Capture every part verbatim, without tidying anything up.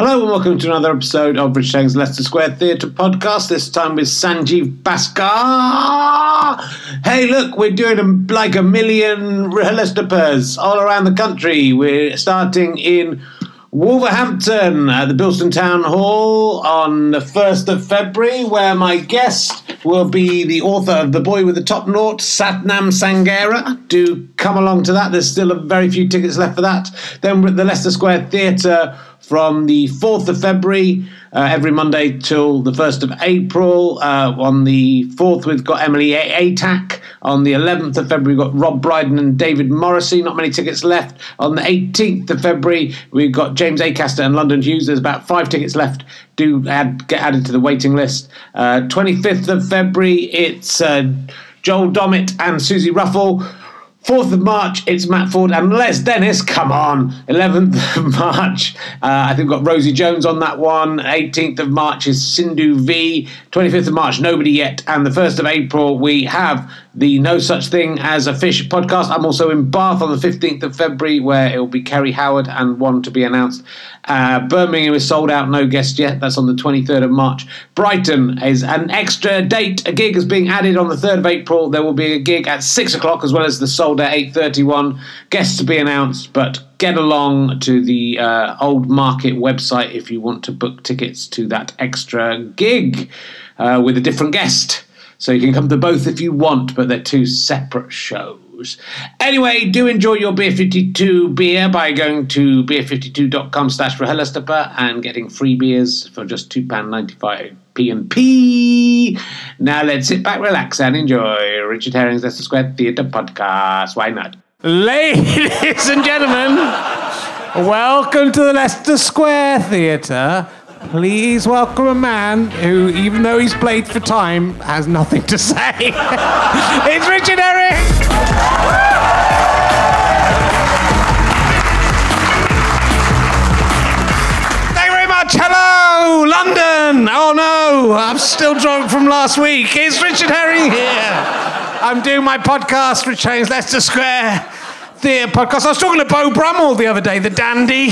Hello and welcome to another episode of Richard Hang's Leicester Square Theatre Podcast, this time with Sanjeev Bhaskar. Hey, look, we're doing a, like a million Leicesterpers all around the country. We're starting in Wolverhampton at the Bilston Town Hall on the first of February, where my guest will be the author of The Boy with the Top Knot, Satnam Sangera. Do come along to that. There's still a very few tickets left for that. Then we're at the Leicester Square Theatre from the fourth of February, uh, every Monday till the first of April. Uh, on the fourth, we've got Emily Aitak. On the eleventh of February, we've got Rob Bryden and David Morrissey. Not many tickets left. On the eighteenth of February, we've got James Acaster and London Hughes. There's about five tickets left. Do add, get added to the waiting list. Uh, twenty-fifth of February, it's uh, Joel Dommett and Susie Ruffle. fourth of March, it's Matt Ford and Les Dennis. Come on. eleventh of March, uh, I think we've got Rosie Jones on that one. eighteenth of March is Sindhu V. twenty-fifth of March, nobody yet. And the first of April, we have the No Such Thing as a Fish podcast. I'm also in Bath on the fifteenth of February, where it will be Kerry Howard and one to be announced. Uh, Birmingham is sold out, no guest yet. That's on the twenty-third of March. Brighton is an extra date. A gig is being added on the third of April. There will be a gig at six o'clock, as well as the sold at eight thirty-one. Guests to be announced, but get along to the uh, Old Market website if you want to book tickets to that extra gig uh, with a different guest. So you can come to both if you want, but they're two separate shows. Anyway, do enjoy your Beer fifty-two beer by going to beer fifty-two dot com slash Rahelastapa and getting free beers for just two pounds ninety-five P and P. Now let's sit back, relax and enjoy Richard Herring's Leicester Square Theatre Podcast. Why not? Ladies and gentlemen, welcome to the Leicester Square Theatre. Please welcome a man who, even though he's played for time, has nothing to say. It's Richard Herring! Hello, London! Oh no, I'm still drunk from last week. It's Richard Herring here. I'm doing my podcast, Richard Herring's Leicester Square Theatre Podcast. I was talking to Beau Brummell the other day, the dandy.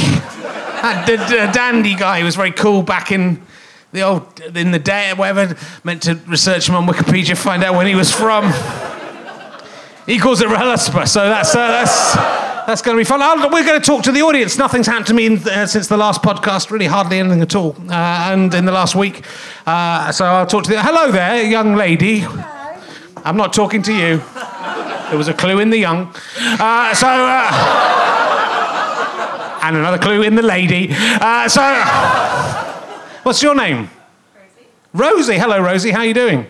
That d- d- dandy guy who was very cool back in the old, in the day or whatever. Meant to research him on Wikipedia, find out when he was from. He calls it Rahelastapa, so that's uh, that's. That's going to be fun. I'll, we're going to talk to the audience. Nothing's happened to me in, uh, since the last podcast, really hardly anything at all, uh, and in the last week. Uh, so I'll talk to the... Hello there, young lady. Hello. I'm not talking to you. There was a clue in the young. Uh, so... Uh, and another clue in the lady. Uh, so... What's your name? Rosie. Rosie. Hello, Rosie. How are you doing?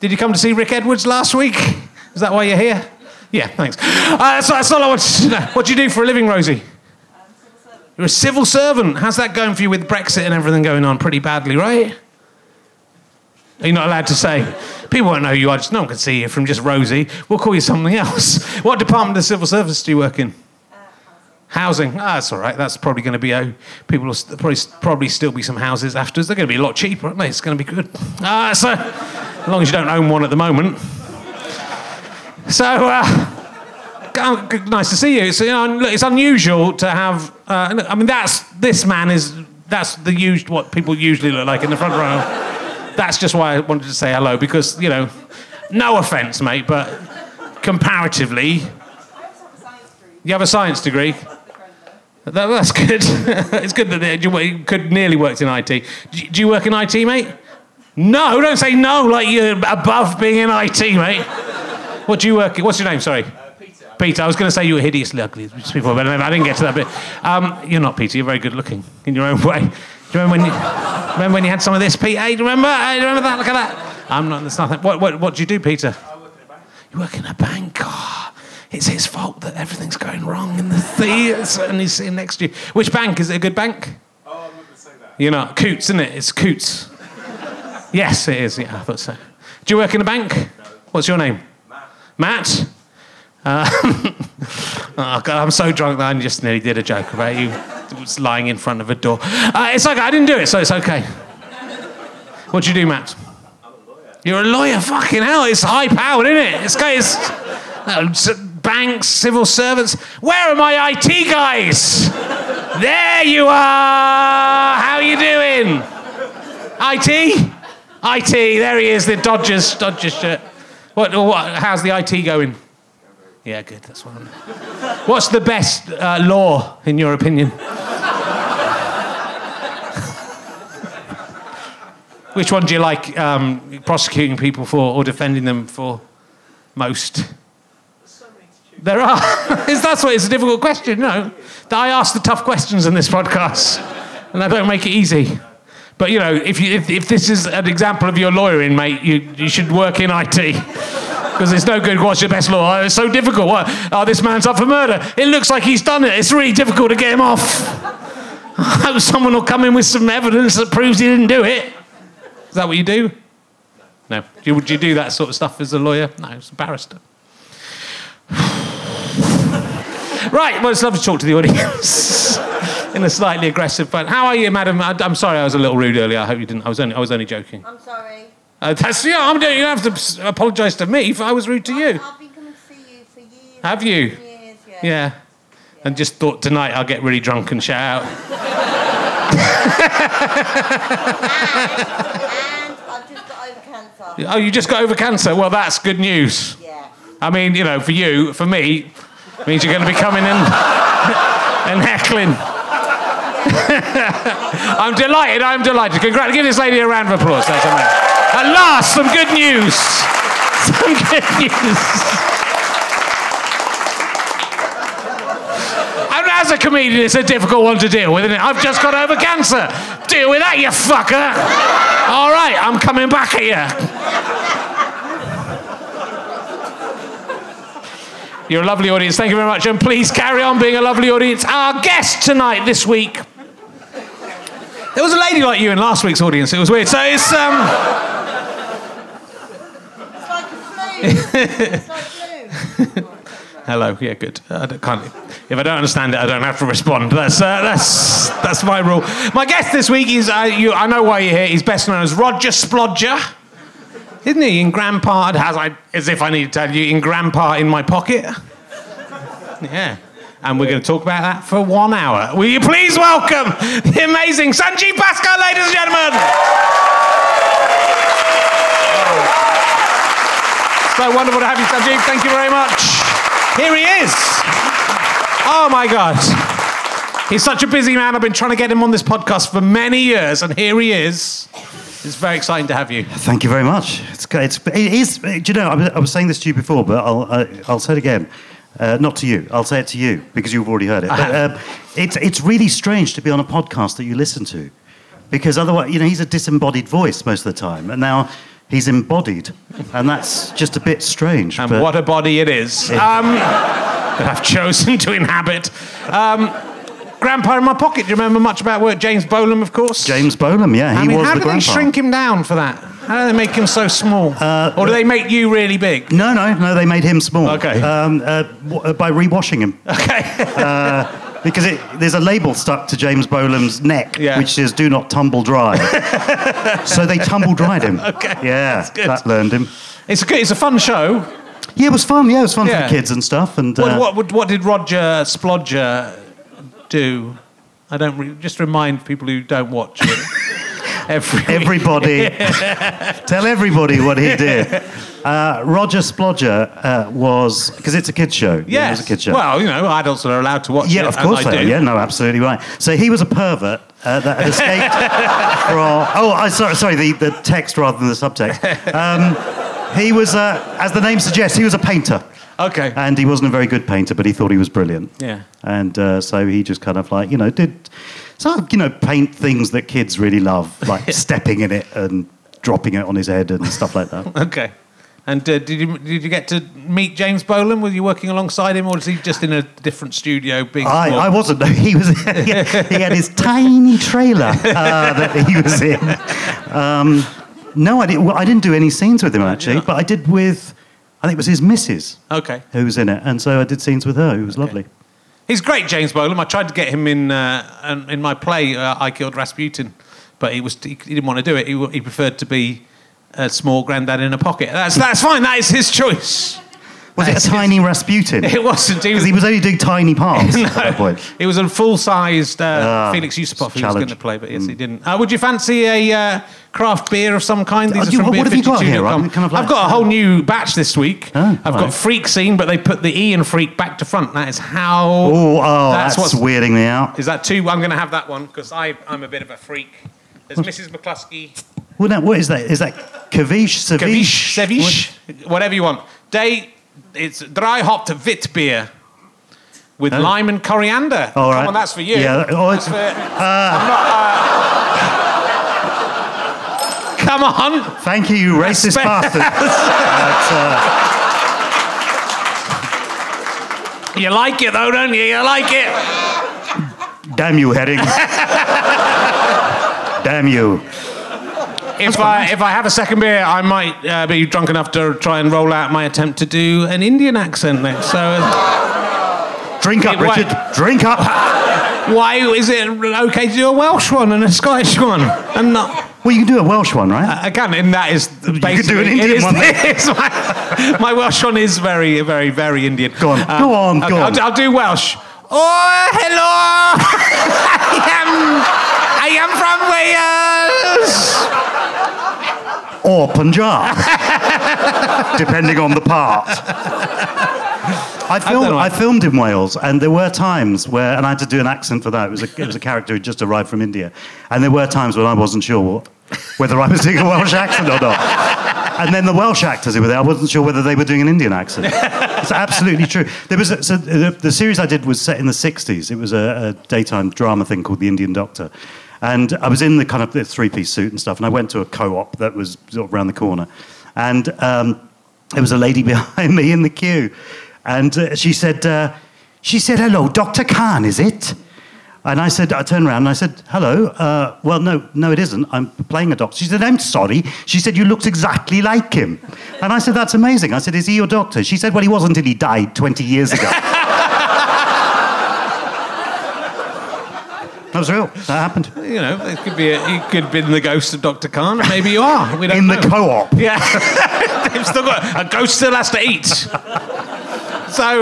Did you come to see Rick Edwards last week? Is that why you're here? Yeah, thanks. Uh, that's, that's all I want to know. What do you do for a living, Rosie? I'm a civil servant. You're a civil servant. How's that going for you with Brexit and everything going on? Pretty badly, right? You're not allowed to say. People won't know who you are. Just, no one can see you from just Rosie. We'll call you something else. What department of the civil service do you work in? Uh, housing. Housing. Ah, that's all right. That's probably going to be... Oh, people will st- probably, probably still be some houses afterwards. They're going to be a lot cheaper, aren't they? It's going to be good. Uh, so, as long as you don't own one at the moment... So, uh, nice to see you. So, you know, look, it's unusual to have. Uh, I mean, that's this man is that's the usual what people usually look like in the front row. That's just why I wanted to say hello because you know, no offence, mate, but comparatively, I have a science degree. You have a science degree. That, that's good. It's good that you could nearly worked in I T. Do you work in I T, mate? No, don't say no like you're above being in I T, mate. What do you work in? What's your name, sorry? Uh, Peter. Peter, I was going to say you were hideously ugly before, but I didn't get to that bit. Um, you're not, Peter, you're very good looking in your own way. Do you remember when you, remember when you had some of this, Peter? Hey, do you remember? Hey, do you remember that? Look at that. I'm not, there's nothing. What, what, what do you do, Peter? I work in a bank. You work in a bank? Oh, it's his fault that everything's going wrong in the theatre and he's sitting next to you. Which bank? Is it a good bank? Oh, I wouldn't say that. You're not. Coots, isn't it? It's Coots. Yes, it is. Yeah, I thought so. Do you work in a bank? No. What's your name? Matt? Uh, oh God, I'm so drunk that I just nearly did a joke about you was lying in front of a door. Uh, it's okay, I didn't do it, so it's okay. What do you do, Matt? I'm a lawyer. You're a lawyer? Fucking hell, it's high-powered, isn't it? It's, it's uh, banks, civil servants. Where are my I T guys? There you are! I T? I T, there he is, the Dodgers, Dodgers shirt. What, what? How's the I T going? Yeah, good, that's what I'm... What's the best uh, law, in your opinion? Which one do you like um, prosecuting people for or defending them for most? There's so many to choose. There are. That's what, it's a difficult question, no? I ask the tough questions in this podcast, and I don't make it easy. But, you know, if you, if, if this is an example of your lawyering, mate, you, you should work in I T. Because it's no good. What's your best law? It's so difficult. What? Oh, this man's up for murder. It looks like he's done it. It's really difficult to get him off. I hope someone will come in with some evidence that proves he didn't do it. Is that what you do? No. Do you, would you do that sort of stuff as a lawyer? No, it's a barrister. Right, well, it's lovely to talk to the audience. In a slightly aggressive but how are you, madam? I, I'm sorry I was a little rude earlier. I hope you didn't. I was only I was only joking. I'm sorry. Uh, that's yeah, I'm doing you don't have to apologise to me if I was rude to you. I've, I've been coming to see you for years. Have you? Years, yeah. yeah. And just thought tonight I'll get really drunk and shout out. and, and I've just got over cancer. Oh, you just got over cancer? Well, that's good news. Yeah. I mean, you know, for you, for me, it means you're going to be coming in and heckling. I'm delighted, I'm delighted. Congrats. Give this lady a round of applause. That's amazing. At last, some good news. Some good news. And as a comedian, it's a difficult one to deal with, isn't it? I've just got over cancer. Deal with that, you fucker. All right, I'm coming back at you. You're a lovely audience. Thank you very much. And please carry on being a lovely audience. Our guest tonight, this week... There was a lady like you in last week's audience. It was weird. So it's um. It's like a flu. It's like flu. Hello. Yeah, good. I can't. If I don't understand it, I don't have to respond. That's uh, that's that's my rule. My guest this week is uh, you. I know why you're here. He's best known as Roger Splodger, isn't he? In Grandpa, as I as if I need to tell you, in Grandpa in My Pocket. Yeah. And we're going to talk about that for one hour. Will you please welcome the amazing Sanjeev Bhaskar, ladies and gentlemen. So wonderful to have you, Sanjeev. Thank you very much. Here he is. Oh, my God. He's such a busy man. I've been trying to get him on this podcast for many years, and here he is. It's very exciting to have you. Thank you very much. It's great. It's, it is, do you know, I was, I was saying this to you before, but I'll, I, I'll say it again. Uh, not to you. I'll say it to you because you've already heard it. But, um, it's it's really strange to be on a podcast that you listen to, because otherwise, you know, he's a disembodied voice most of the time, and now he's embodied, and that's just a bit strange. And but what a body it is! Yeah. Um, that I've chosen to inhabit. Um, Grandpa in My Pocket. Do you remember much about work? James Bolam, of course. James Bolam, yeah, he I mean, was the grandpa. How did they shrink him down for that? How do they make him so small? Uh, or do they make you really big? No, no, no, they made him small. Okay. Um, uh, w- by rewashing him. Okay. uh, because it, there's a label stuck to James Bolam's neck, yeah. which says, do not tumble dry. So they tumble dried him. Okay. Yeah, that's good. That learned him. It's good. It's a fun show. Yeah, it was fun. Yeah, it was fun yeah. for the kids and stuff. And What, uh, what, what, what did Roger Splodger do? I don't... Re- just remind people who don't watch it. Every everybody, tell everybody what he did. Uh, Roger Splodger uh, was, because it's a kids show. Yes. It was a kids show. Well, you know, adults are allowed to watch yeah, it. Yeah, of course and I they do. Are. Yeah, no, absolutely right. So he was a pervert uh, that had escaped from... Oh, I, sorry, sorry the, the text rather than the subtext. Um, he was, uh, as the name suggests, he was a painter. Okay. And he wasn't a very good painter, but he thought he was brilliant. Yeah. And uh, so he just kind of like, you know, did... So, you know, paint things that kids really love, like stepping in it and dropping it on his head and stuff like that. Okay. And uh, did you did you get to meet James Bolam? Were you working alongside him, or was he just in a different studio? Being I, I wasn't. No, he was. he, had, he had his tiny trailer uh, that he was in. Um, no, I didn't. Well, I didn't do any scenes with him actually, yeah. but I did with. I think it was his missus. Okay. Who was in it, and so I did scenes with her. Who was okay. lovely. He's great, James Bolam. I tried to get him in uh, in my play, uh, I Killed Rasputin, but he was he didn't want to do it. He, he preferred to be a small granddad in a pocket. That's that's fine. That is his choice. Was it a tiny Rasputin? It wasn't. Because he was only doing tiny parts no, at that point. It was a full-sized uh, uh, Felix Yusupov who was going to play, but yes, mm. he didn't. Uh, would you fancy a uh, craft beer of some kind? These uh, are you, from what have you got here? Right? Kind of like, I've got a whole new batch this week. Oh, I've right. got Freak Scene, but they put the E in Freak back to front. That is how... Oh, oh that's, that's what's weirding me out. Is that too... I'm going to have that one, because I'm a bit of a freak. There's what? Missus McCluskey. Well, no, what is that? Is that Kavish? Savish? Kavish, Sevish? Whatever you want. Day... It's dry-hopped wit beer with oh. lime and coriander. All right. Come on, that's for you. Yeah. Oh, that's for... Uh, I'm not... Uh... Come on. Thank you, you racist bastard. uh... You like it, though, don't you? You like it. Damn you, Herring. Damn you. If I if I have a second beer, I might uh, be drunk enough to try and roll out my attempt to do an Indian accent next. So, uh, drink up, it, Richard. Why, drink up. Why is it okay to do a Welsh one and a Scottish one and not? Well, you can do a Welsh one, right? I can, and that is basically... You can do an Indian is, one. my, my Welsh one is very, very, very Indian. Go on, um, go on, okay, go on. I'll, I'll do Welsh. Oh, hello. I am. I am from Wales. Or Punjab, depending on the part. I filmed, I, I filmed in Wales, and there were times where, and I had to do an accent for that. It was a, it was a character who just arrived from India, and there were times when I wasn't sure what, whether I was doing a Welsh accent or not. And then the Welsh actors who were there, I wasn't sure whether they were doing an Indian accent. It's absolutely true. There was a, so the, the series I did was set in the sixties. It was a, a daytime drama thing called The Indian Doctor. And I was in the kind of the three-piece suit and stuff, and I went to a co-op that was sort of around the corner. And um, there was a lady behind me in the queue. And uh, she said, uh, she said, hello, Doctor Khan, is it? And I said, I turned around and I said, hello. Uh, well, no, no, it isn't. I'm playing a doctor. She said, I'm sorry. She said, you looked exactly like him. And I said, that's amazing. I said, is he your doctor? She said, well, he wasn't until he died twenty years ago. That was real. That happened. You know, it could be a, you could have been the ghost of Doctor Khan. Maybe you are. We don't In know. The co-op. Yeah. They've still got a ghost still has to eat. So,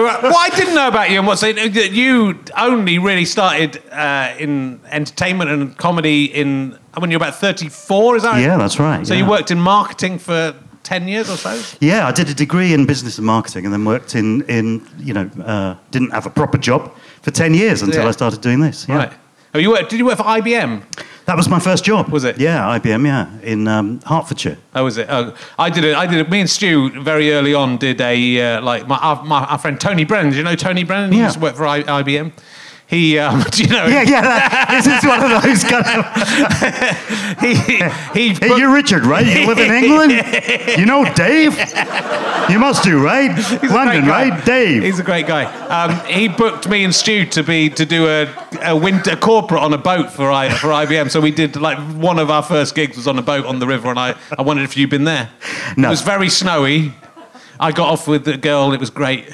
uh, what I didn't know about you and what's that you only really started uh, in entertainment and comedy in when you were about thirty-four, is that right? Yeah, that's right. So yeah. You worked in marketing for ten years or so? Yeah, I did a degree in business and marketing and then worked in, in you know, uh, didn't have a proper job for ten years until yeah. I started doing this. Yeah. Right. Oh, you work, did you work for I B M? That was my first job. Was it? Yeah, I B M, yeah, in um, Hertfordshire. Oh, was it? Oh, I did it. I did it. Me and Stu very early on did a uh, like my our, my our friend Tony Brennan. Do you know Tony Brennan? Yeah. He used to work for I, IBM. He, um, do you know? Yeah, yeah. That, this is one of those kind of. he, he put... hey, you're Richard, right? You live in England. You know Dave. You must do, right? He's London, right? Dave. He's a great guy. Um, he booked me and Stu to be to do a a winter corporate on a boat for I, for I B M. So we did like one of our first gigs was on a boat on the river, and I, I wondered if you'd been there. No. It was very snowy. I got off with the girl. It was great.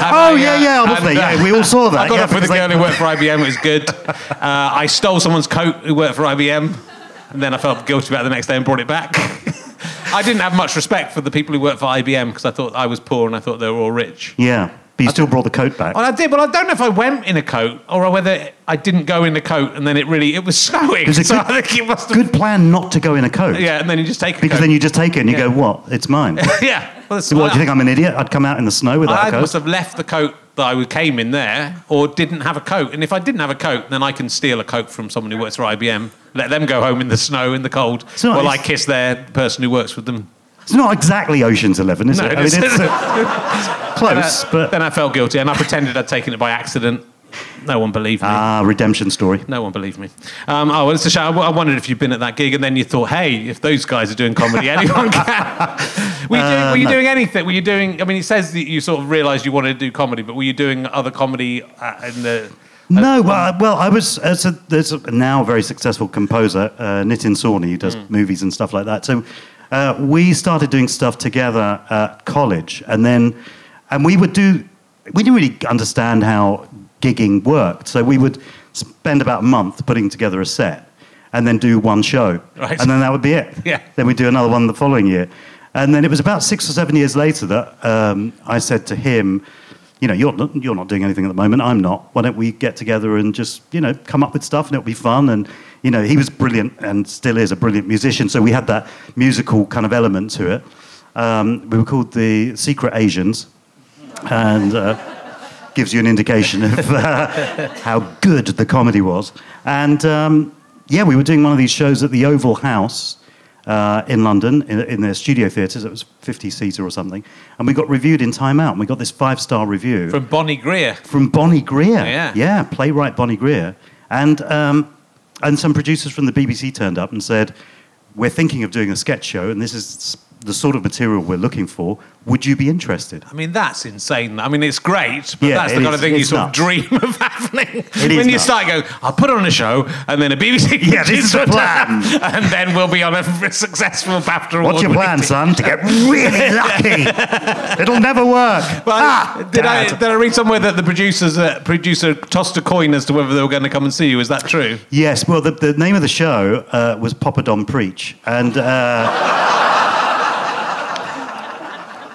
And oh, I, yeah, uh, yeah, obviously. And, uh, yeah, we all saw that. I got yeah, up with a girl like... who worked for I B M. It was good. Uh, I stole someone's coat who worked for I B M. And then I felt guilty about it the next day and brought it back. I didn't have much respect for the people who worked for I B M because I thought I was poor and I thought they were all rich. Yeah, but you I still th- brought the coat back. Well, I did, but I don't know if I went in a coat or whether I didn't go in a coat and then it really, it was snowing. It was a so good, I think it must have... good plan not to go in a coat. Yeah, and then you just take it. Because coat. Then you just take it and you yeah. go, what? It's mine. yeah. Well, what, do you think I'm an idiot? I'd come out in the snow without I a coat? I must have left the coat that I came in there or didn't have a coat. And if I didn't have a coat, then I can steal a coat from someone who works for I B M, let them go home in the snow, in the cold, not, while I kiss their person who works with them. It's not exactly Ocean's Eleven, is no, it? I mean, it's uh, close, then I, but... Then I felt guilty and I pretended I'd taken it by accident. No one believed me. Ah, redemption story. No one believed me. Um, oh, well, it's a shame. I wondered if you'd been at that gig, and then you thought, hey, if those guys are doing comedy, anyone can. Were you, doing, uh, were you no. doing anything? Were you doing... I mean, it says that you sort of realised you wanted to do comedy, but were you doing other comedy in the... No, well, well, I was. Uh, so there's a now very successful composer, uh, Nitin Sawhney, who does mm. movies and stuff like that. So uh, we started doing stuff together at college, and then... And we would do... We didn't really understand how... gigging worked. So we would spend about a month putting together a set and then do one show. Right. And then that would be it. Yeah. Then we'd do another one the following year. And then it was about six or seven years later that um, I said to him, you know, you're not, you're not doing anything at the moment, I'm not. Why don't we get together and just, you know, come up with stuff and it'll be fun. And, you know, he was brilliant and still is a brilliant musician. So we had that musical kind of element to it. Um, we were called the Secret Asians. And uh, gives you an indication of uh, how good the comedy was. And, um, yeah, we were doing one of these shows at the Oval House Uh, in London, in, in their studio theatres. It was fifty-seater or something. And we got reviewed in Time Out, and we got this five-star review. From Bonnie Greer. From Bonnie Greer. Oh, yeah. Yeah, playwright Bonnie Greer. And um, and some producers from the B B C turned up and said, we're thinking of doing a sketch show, and this is the sort of material we're looking for. Would you be interested? I mean, that's insane. I mean, it's great, but yeah, that's the kind is, of thing you sort nuts. of dream of happening. It is when you nuts. start going, I'll put on a show, and then a B B C... Yeah, this is the plan. And then we'll be on a successful BAFTA Award. What's your plan, son? To get really lucky. It'll never work. Well, ah, did, I, did I read somewhere that the producers, uh, producer tossed a coin as to whether they were going to come and see you? Is that true? Yes. Well, the, the name of the show uh, was Papa Don Preach. And... Uh,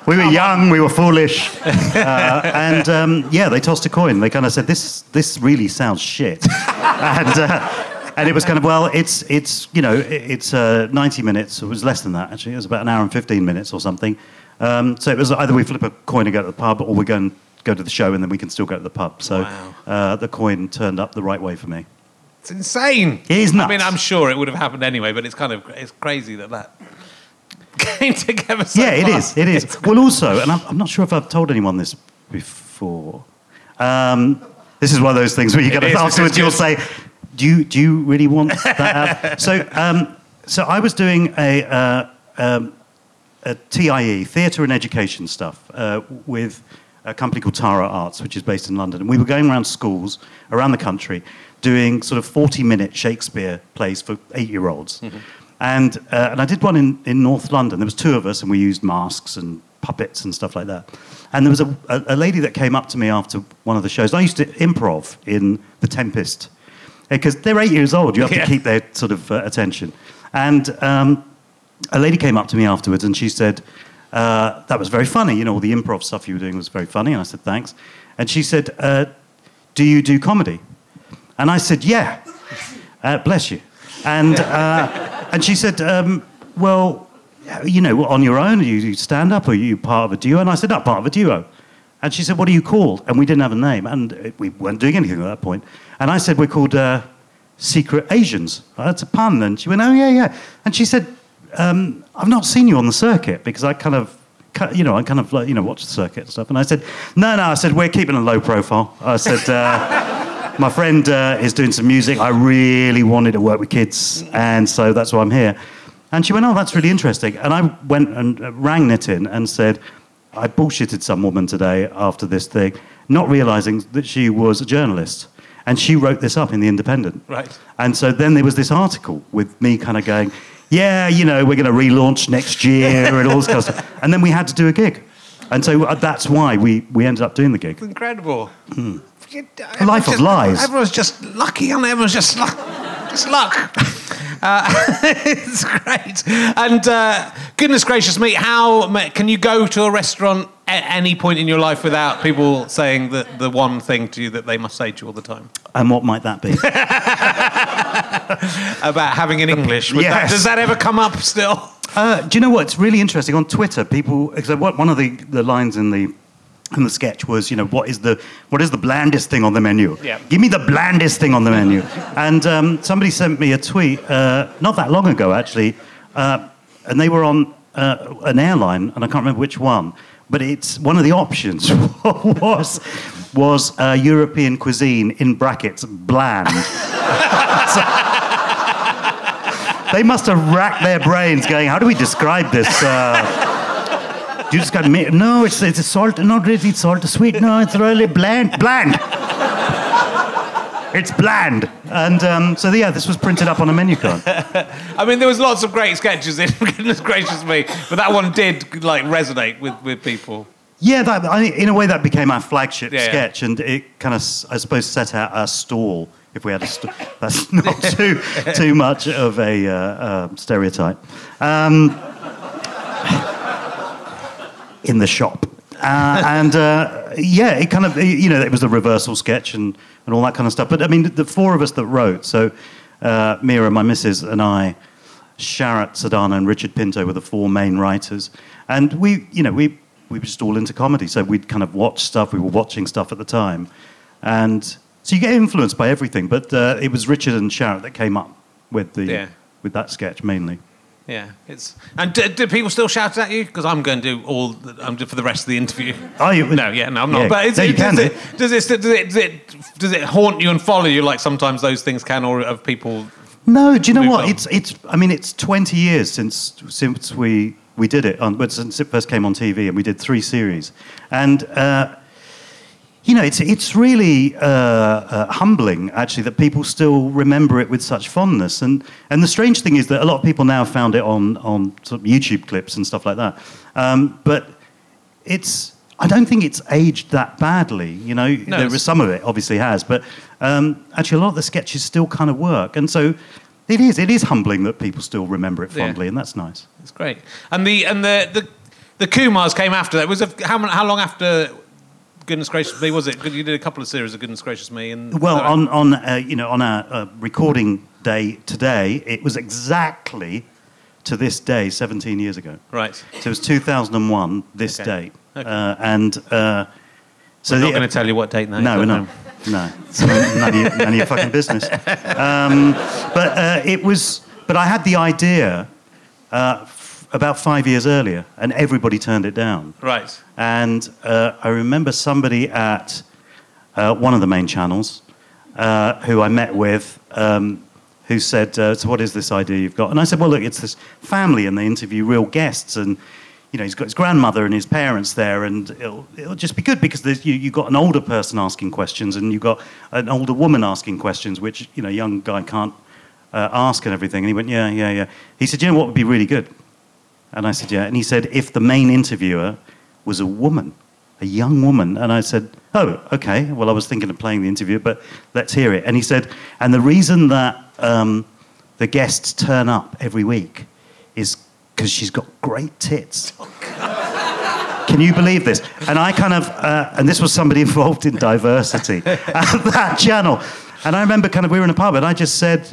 we were young, we were foolish, uh, and um, yeah, they tossed a coin. They kind of said, "This, this really sounds shit," and uh, and it was kind of well, it's it's you know it's uh, ninety minutes. It was less than that actually. It was about an hour and fifteen minutes or something. Um, so it was either we flip a coin and go to the pub, or we go and go to the show, and then we can still go to the pub. So wow. uh, the coin turned up the right way for me. It's insane. It is nuts. I mean, I'm sure it would have happened anyway, but it's kind of it's crazy that that. Came together so yeah, fast. it is. It is. Well, also, and I'm, I'm not sure if I've told anyone this before. Um, this is one of those things where you get afterwards. You'll say, "Do you do you really want that?" Out? so, um, so I was doing a, uh, um, a T I E, theatre and education stuff, uh, with a company called Tara Arts, which is based in London, and we were going around schools around the country doing sort of forty-minute Shakespeare plays for eight-year-olds. Mm-hmm. And uh, and I did one in, in North London. There was two of us, and we used masks and puppets and stuff like that. And there was a, a, a lady that came up to me after one of the shows. I used to improv in The Tempest. Because they're eight years old. You have yeah. to keep their sort of uh, attention. And um, a lady came up to me afterwards, and she said, uh, that was very funny. You know, all the improv stuff you were doing was very funny. And I said, thanks. And she said, uh, do you do comedy? And I said, yeah. Uh, bless you. And... Uh, And she said, um, well, you know, on your own, you, you stand up, or you part of a duo? And I said, no, part of a duo. And she said, what are you called? And we didn't have a name, and we weren't doing anything at that point. And I said, we're called uh, Secret Asians. Oh, that's a pun. And she went, oh, yeah, yeah. And she said, um, I've not seen you on the circuit, because I kind of, you know, I kind of, like, you know, watch the circuit and stuff. And I said, no, no, I said, we're keeping a low profile. I said... Uh, My friend uh, is doing some music. I really wanted to work with kids, and so that's why I'm here. And she went, oh, that's really interesting. And I went and rang Nitin and said, I bullshitted some woman today after this thing, not realising that she was a journalist. And she wrote this up in The Independent. Right. And so then there was this article with me kind of going, yeah, you know, we're going to relaunch next year and all this kind of stuff. And then we had to do a gig. And so that's why we, we ended up doing the gig. That's incredible. Mm. A life just, of lies. Everyone's just lucky, and everyone's just luck. Just luck. Uh, it's great. And uh, goodness gracious me, how can you go to a restaurant at any point in your life without people saying the, the one thing to you that they must say to you all the time? And what might that be? About having an English. Yes. That, does that ever come up still? Uh, do you know what? It's really interesting. On Twitter, people... Because one of the, the lines in the... And the sketch was, you know, what is the what is the blandest thing on the menu? Yeah. Give me the blandest thing on the menu. And um, somebody sent me a tweet uh, not that long ago, actually, uh, and they were on uh, an airline, and I can't remember which one, but it's one of the options was was uh, European cuisine in brackets bland. So, they must have racked their brains, going, how do we describe this? Uh, You just got me. No, it's it's a salt. Not really. It's salt. Sweet. No, it's really bland. Bland. It's bland. And um, so yeah, this was printed up on a menu card. I mean, there was lots of great sketches in Goodness Gracious Me, but that one did like resonate with, with people. Yeah, that I, in a way that became our flagship yeah, sketch, yeah. and it kind of I suppose set out our stall. If we had a st- that's not too too much of a uh, uh, stereotype. Um, in the shop. Uh, and, uh, yeah, it kind of, you know, it was the reversal sketch and, and all that kind of stuff. But, I mean, the four of us that wrote, so uh, Mira, my missus, and I, Sharat Sadana and Richard Pinto were the four main writers. And we, you know, we, we were just all into comedy. So we'd kind of watch stuff. We were watching stuff at the time. And so you get influenced by everything. But uh, it was Richard and Sharat that came up with the yeah. with that sketch mainly. Yeah, it's and do, do people still shout at you? Because I'm going to do all the, I'm do for the rest of the interview. Are you? No, yeah, no, I'm not. Yeah. But it's, no, it, does, it, does, it, does, it, does it does it does it haunt you and follow you like sometimes those things can, or of people? No, do you know what? On? It's it's. I mean, it's twenty years since since we we did it, on, but since it first came on T V, and we did three series, and uh, you know, it's it's really uh, uh, humbling actually that people still remember it with such fondness, and and the strange thing is that a lot of people now found it on on sort of YouTube clips and stuff like that, um, but it's. I don't think it's aged that badly, you know. No, there was some of it, obviously, has, but um, actually, a lot of the sketches still kind of work, and so it is. It is humbling that people still remember it fondly, yeah. and that's nice. It's great. And the and the the, the Kumars came after that. It was a, how how long after Goodness Gracious Me was it? You did a couple of series of Goodness Gracious Me, and well, on on uh, you know on our uh, recording day today, it was exactly to this day seventeen years ago. Right. So it was two thousand one this okay. date. Okay. Uh, and uh, so we're not the, going to tell you what date that no, is. No, we're not. No, none of your, none of your fucking business. Um, but uh, it was. But I had the idea uh, f- about five years earlier, and everybody turned it down. Right. And uh, I remember somebody at uh, one of the main channels uh, who I met with, um, who said, uh, "So what is this idea you've got?" And I said, "Well, look, it's this family, and they interview real guests and." You know, he's got his grandmother and his parents there, and it'll, it'll just be good because you, you've got an older person asking questions and you've got an older woman asking questions, which, you know, a young guy can't uh, ask and everything. And he went, yeah, yeah, yeah. He said, you know what would be really good? And I said, yeah. And he said, if the main interviewer was a woman, a young woman. And I said, oh, okay. Well, I was thinking of playing the interview, but let's hear it. And he said, and the reason that um, the guests turn up every week is because she's got great tits. Can you believe this? And I kind of, uh, and this was somebody involved in diversity at that channel. And I remember kind of, we were in a pub and I just said,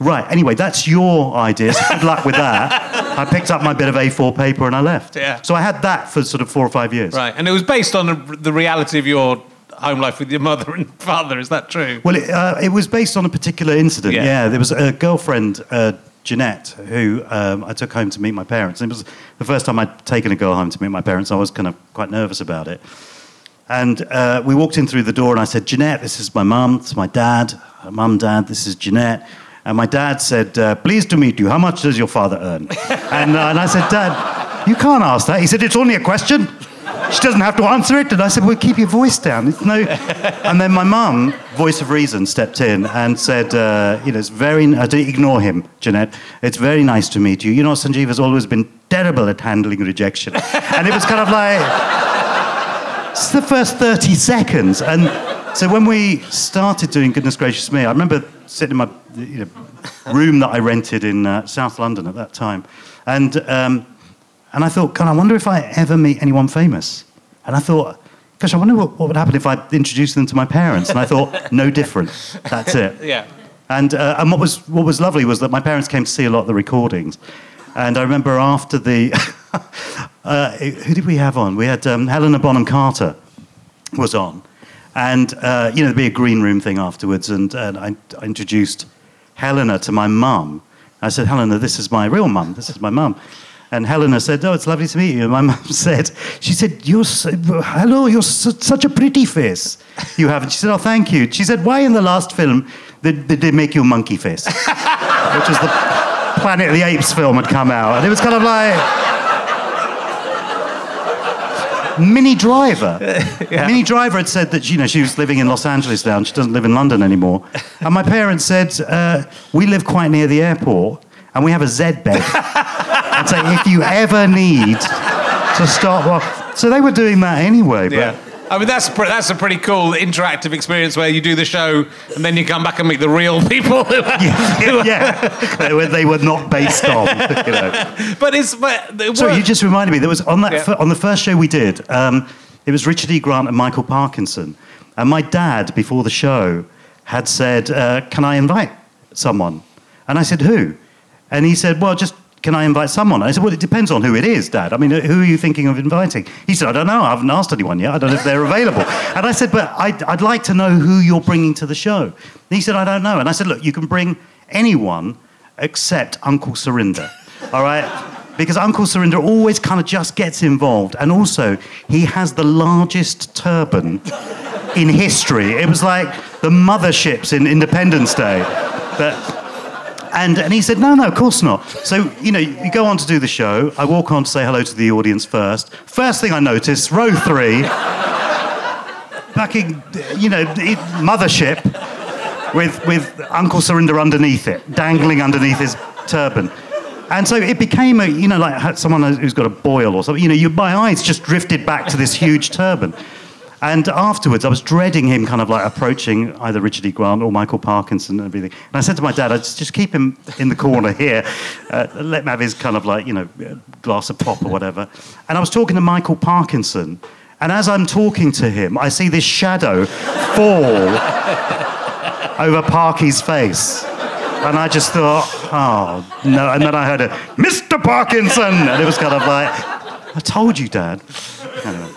right, anyway, that's your idea, so good luck with that. I picked up my bit of A four paper and I left. Yeah. So I had that for sort of four or five years. Right, and it was based on the reality of your home life with your mother and father, is that true? Well, it, uh, it was based on a particular incident, yeah. yeah there was a girlfriend... Uh, Jeanette, who um, I took home to meet my parents. And it was the first time I'd taken a girl home to meet my parents. I was kind of quite nervous about it. And uh, we walked in through the door and I said, Jeanette, this is my mum, it's my dad, mum, dad, this is Jeanette. And my dad said, uh, pleased to meet you. How much does your father earn? and, uh, and I said, Dad, you can't ask that. He said, it's only a question. She doesn't have to answer it. And I said, well, keep your voice down. It's no. And then my mum, voice of reason, stepped in and said, uh, you know, it's very... Uh, ignore him, Jeanette. It's very nice to meet you. You know, Sanjeev has always been terrible at handling rejection. And it was kind of like... It's the first thirty seconds. And so when we started doing Goodness Gracious Me, I remember sitting in my you know, room that I rented in uh, South London at that time. And... Um, And I thought, God, I wonder if I ever meet anyone famous. And I thought, gosh, I wonder what, what would happen if I introduced them to my parents. And I thought, no different. That's it. Yeah. And uh, and what was what was lovely was that my parents came to see a lot of the recordings. And I remember after the, uh, who did we have on? We had um, Helena Bonham Carter was on. And, uh, you know, there'd be a green room thing afterwards. And, and I, I introduced Helena to my mum. I said, Helena, this is my real mum. This is my mum. And Helena said, oh, it's lovely to meet you. And my mum said, she said, you're so, hello, you're so, such a pretty face you have. And she said, oh, thank you. She said, why in the last film did, did they make you a monkey face? Which was the Planet of the Apes film had come out. And it was kind of like... Minnie Driver. yeah. Minnie Driver had said that, you know, she was living in Los Angeles now and she doesn't live in London anymore. And my parents said, uh, we live quite near the airport and we have a Z-bed. And say, if you ever need to start... Well, so they were doing that anyway. But yeah. I mean, that's that's a pretty cool interactive experience where you do the show and then you come back and meet the real people. yeah, yeah. They, were, they were not based on. You know. But it's. But it so you just reminded me. There was on that yeah. on the first show we did. Um, it was Richard E. Grant and Michael Parkinson, and my dad before the show had said, uh, "Can I invite someone?" And I said, "Who?" And he said, "Well, just." Can I invite someone? I said, well, it depends on who it is, Dad. I mean, who are you thinking of inviting? He said, I don't know. I haven't asked anyone yet. I don't know if they're available. And I said, but I'd, I'd like to know who you're bringing to the show. And he said, I don't know. And I said, look, you can bring anyone except Uncle Surinder, all right? Because Uncle Surinder always kind of just gets involved. And also, he has the largest turban in history. It was like the motherships in Independence Day. But... And and he said, no, no, of course not. So, you know, you go on to do the show. I walk on to say hello to the audience first. First thing I notice, row three, fucking, you know, mothership with, with Uncle Surinder underneath it, dangling underneath his turban. And so it became, a, you know, like someone who's got a boil or something. You know, you, my eyes just drifted back to this huge turban. And afterwards, I was dreading him kind of like approaching either Richard E. Grant or Michael Parkinson and everything. And I said to my dad, I just, just keep him in the corner here. Uh, let him have his kind of like, you know, glass of pop or whatever. And I was talking to Michael Parkinson. And as I'm talking to him, I see this shadow fall over Parky's face. And I just thought, oh, no. And then I heard a, Mister Parkinson! And it was kind of like... I told you, Dad. Anyway.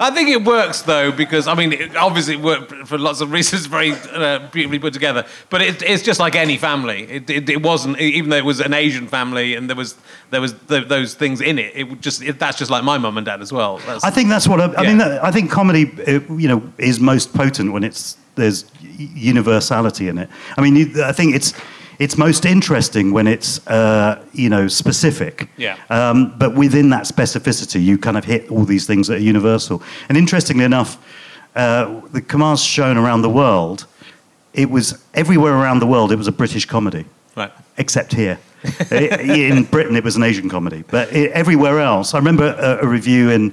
I think it works, though, because, I mean, it obviously it worked for lots of reasons, very uh, beautifully put together, but it, it's just like any family. It, it, it wasn't, even though it was an Asian family and there was there was th- those things in it, it just it, that's just like my mum and dad as well. That's, I think that's what, I, I yeah. mean, I think comedy, you know, is most potent when it's there's universality in it. I mean, I think it's... It's most interesting when it's, uh, you know, specific. Yeah. Um, but within that specificity, you kind of hit all these things that are universal. And interestingly enough, uh, the Kumars shown around the world, it was everywhere around the world, it was a British comedy. Right. Except here. it, in Britain, it was an Asian comedy. But it, everywhere else, I remember a, a review in,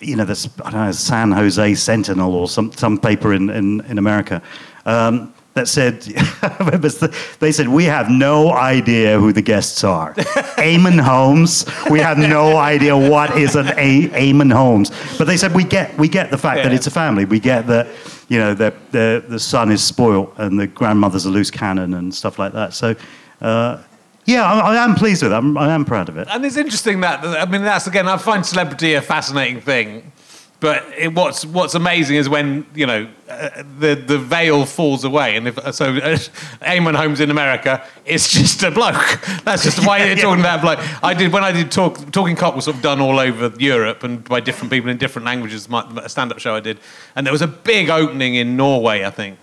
you know, this, I don't know, San Jose Sentinel or some, some paper in, in, in America. Um, That said, they said, we have no idea who the guests are. Eamon Holmes, we have no idea what is an a- Eamon Holmes. But they said, we get we get the fact yeah. that it's a family. We get that, you know, the, the, the son is spoiled and the grandmother's a loose cannon and stuff like that. So... Uh, Yeah, I, I am pleased with it. I'm, I am proud of it. And it's interesting that, I mean, that's, again, I find celebrity a fascinating thing. But it, what's what's amazing is when, you know, uh, the the veil falls away. And if so, uh, Eamon Holmes in America, it's just a bloke. That's just why yeah, they're talking yeah. about a bloke. I did, when I did talk, Talking Cock was sort of done all over Europe and by different people in different languages, my, a stand-up show I did. And there was a big opening in Norway, I think.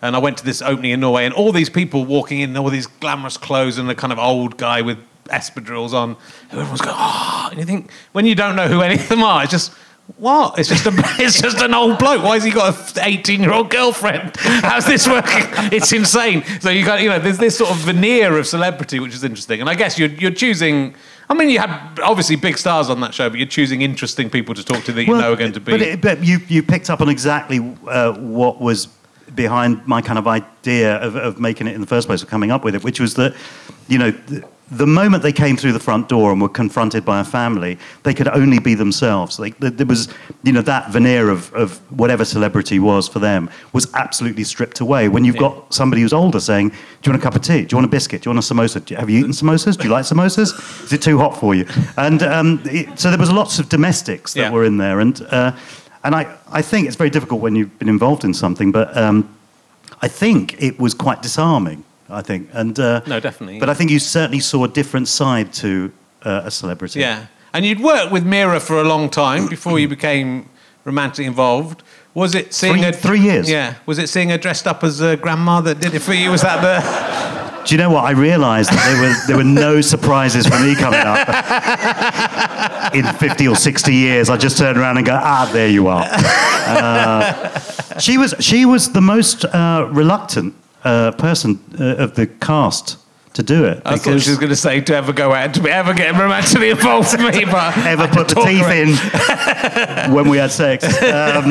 And I went to this opening in Norway and all these people walking in, all these glamorous clothes and a kind of old guy with espadrilles on. And everyone's going, oh, and you think, when you don't know who any of them are, it's just... What? It's just a, it's just an old bloke. Why has he got an eighteen-year-old girlfriend? How's this working? It's insane. So you got, you know, there's this sort of veneer of celebrity, which is interesting. And I guess you're you're choosing. I mean, you had obviously big stars on that show, but you're choosing interesting people to talk to that you well, know are going to be. But, it, but you you picked up on exactly uh, what was behind my kind of idea of, of making it in the first place, of coming up with it, which was that, you know. Th- The moment they came through the front door and were confronted by a family, they could only be themselves. Like, there was, you know, that veneer of, of whatever celebrity was for them was absolutely stripped away. When you've yeah. got somebody who's older saying, do you want a cup of tea? Do you want a biscuit? Do you want a samosa? Have you eaten samosas? Do you like samosas? Is it too hot for you? And um, it, so there was lots of domestics that yeah. were in there. And uh, and I, I think it's very difficult when you've been involved in something, but um, I think it was quite disarming. I think, and uh, no, definitely. But I think you certainly saw a different side to uh, a celebrity. Yeah, and you'd worked with Mira for a long time before you became romantically involved. Was it seeing three, her three years? Yeah. Was it seeing her dressed up as a grandma that did it for you? Was that the? Do you know what I realised? There were there were no surprises for me coming up. In fifty or sixty years, I just turned around and go, ah, there you are. Uh, she was she was the most uh, reluctant. Uh, person uh, of the cast to do it. I thought she was going to say to ever go out, to ever get romantically involved with me, but ever I put the teeth in when we had sex. Um,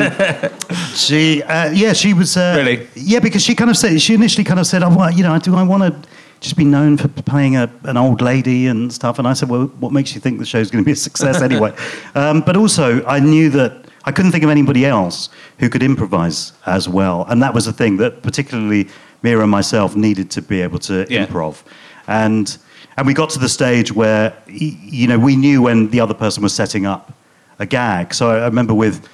she, uh, yeah, she was uh, really, yeah, because she kind of said she initially kind of said, "I want, you know, do I want to just be known for playing a, an old lady and stuff?" And I said, "Well, what makes you think the show's going to be a success anyway?" Um, but also, I knew that I couldn't think of anybody else who could improvise as well, and that was the thing that particularly Mira and myself needed to be able to yeah. improv. And and we got to the stage where, you know, we knew when the other person was setting up a gag. So I remember with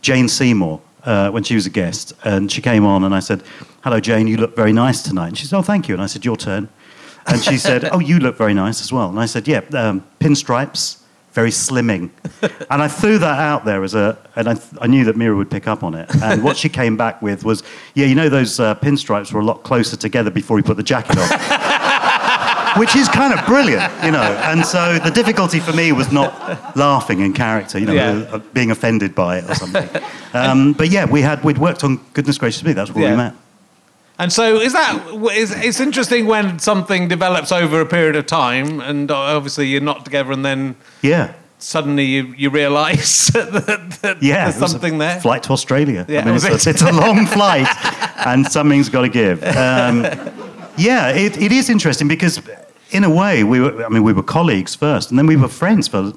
Jane Seymour, uh, when she was a guest, and she came on and I said, "Hello, Jane, you look very nice tonight." And she said, "Oh, thank you." And I said, "Your turn." And she said, "Oh, you look very nice as well." And I said, "Yeah, um, pinstripes, very slimming." And I threw that out there as a, and I, th- I knew that Mira would pick up on it. And what she came back with was, "Yeah, you know, those uh, pinstripes were a lot closer together before he put the jacket on." Which is kind of brilliant, you know. And so the difficulty for me was not laughing in character, you know, yeah. being offended by it or something. Um, but yeah, we had we'd worked on Goodness Gracious Me. That's where yeah. we met. And so is that? Is, it's interesting when something develops over a period of time, and obviously you're not together, and then yeah. suddenly you, you realise that, that yeah, there's something there. Flight to Australia. Yeah, I mean, it's, it? a, it's a long flight, and something's got to give. Um, yeah, it, it is interesting because, in a way, we were, I mean, we were colleagues first, and then we were friends for,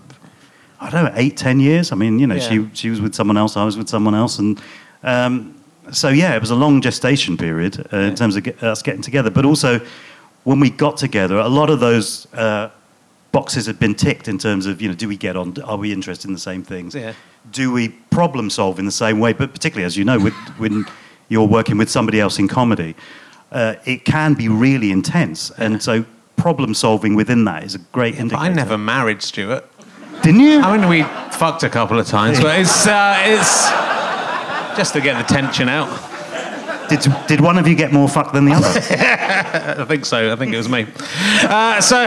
I don't know, eight, ten years. I mean, you know, yeah. she she was with someone else, I was with someone else. And um, so, yeah, it was a long gestation period uh, yeah. in terms of get, us getting together. But also, when we got together, a lot of those uh, boxes had been ticked in terms of, you know, do we get on? Are we interested in the same things? Yeah. Do we problem solve in the same way? But particularly, as you know, with, when you're working with somebody else in comedy, uh, it can be really intense. Yeah. And so problem solving within that is a great yeah, indicator. I never married Stuart. Didn't you? I mean, we fucked a couple of times, but it's uh, it's just to get the tension out. Did did one of you get more fucked than the other? I think so. I think it was me. Uh, so,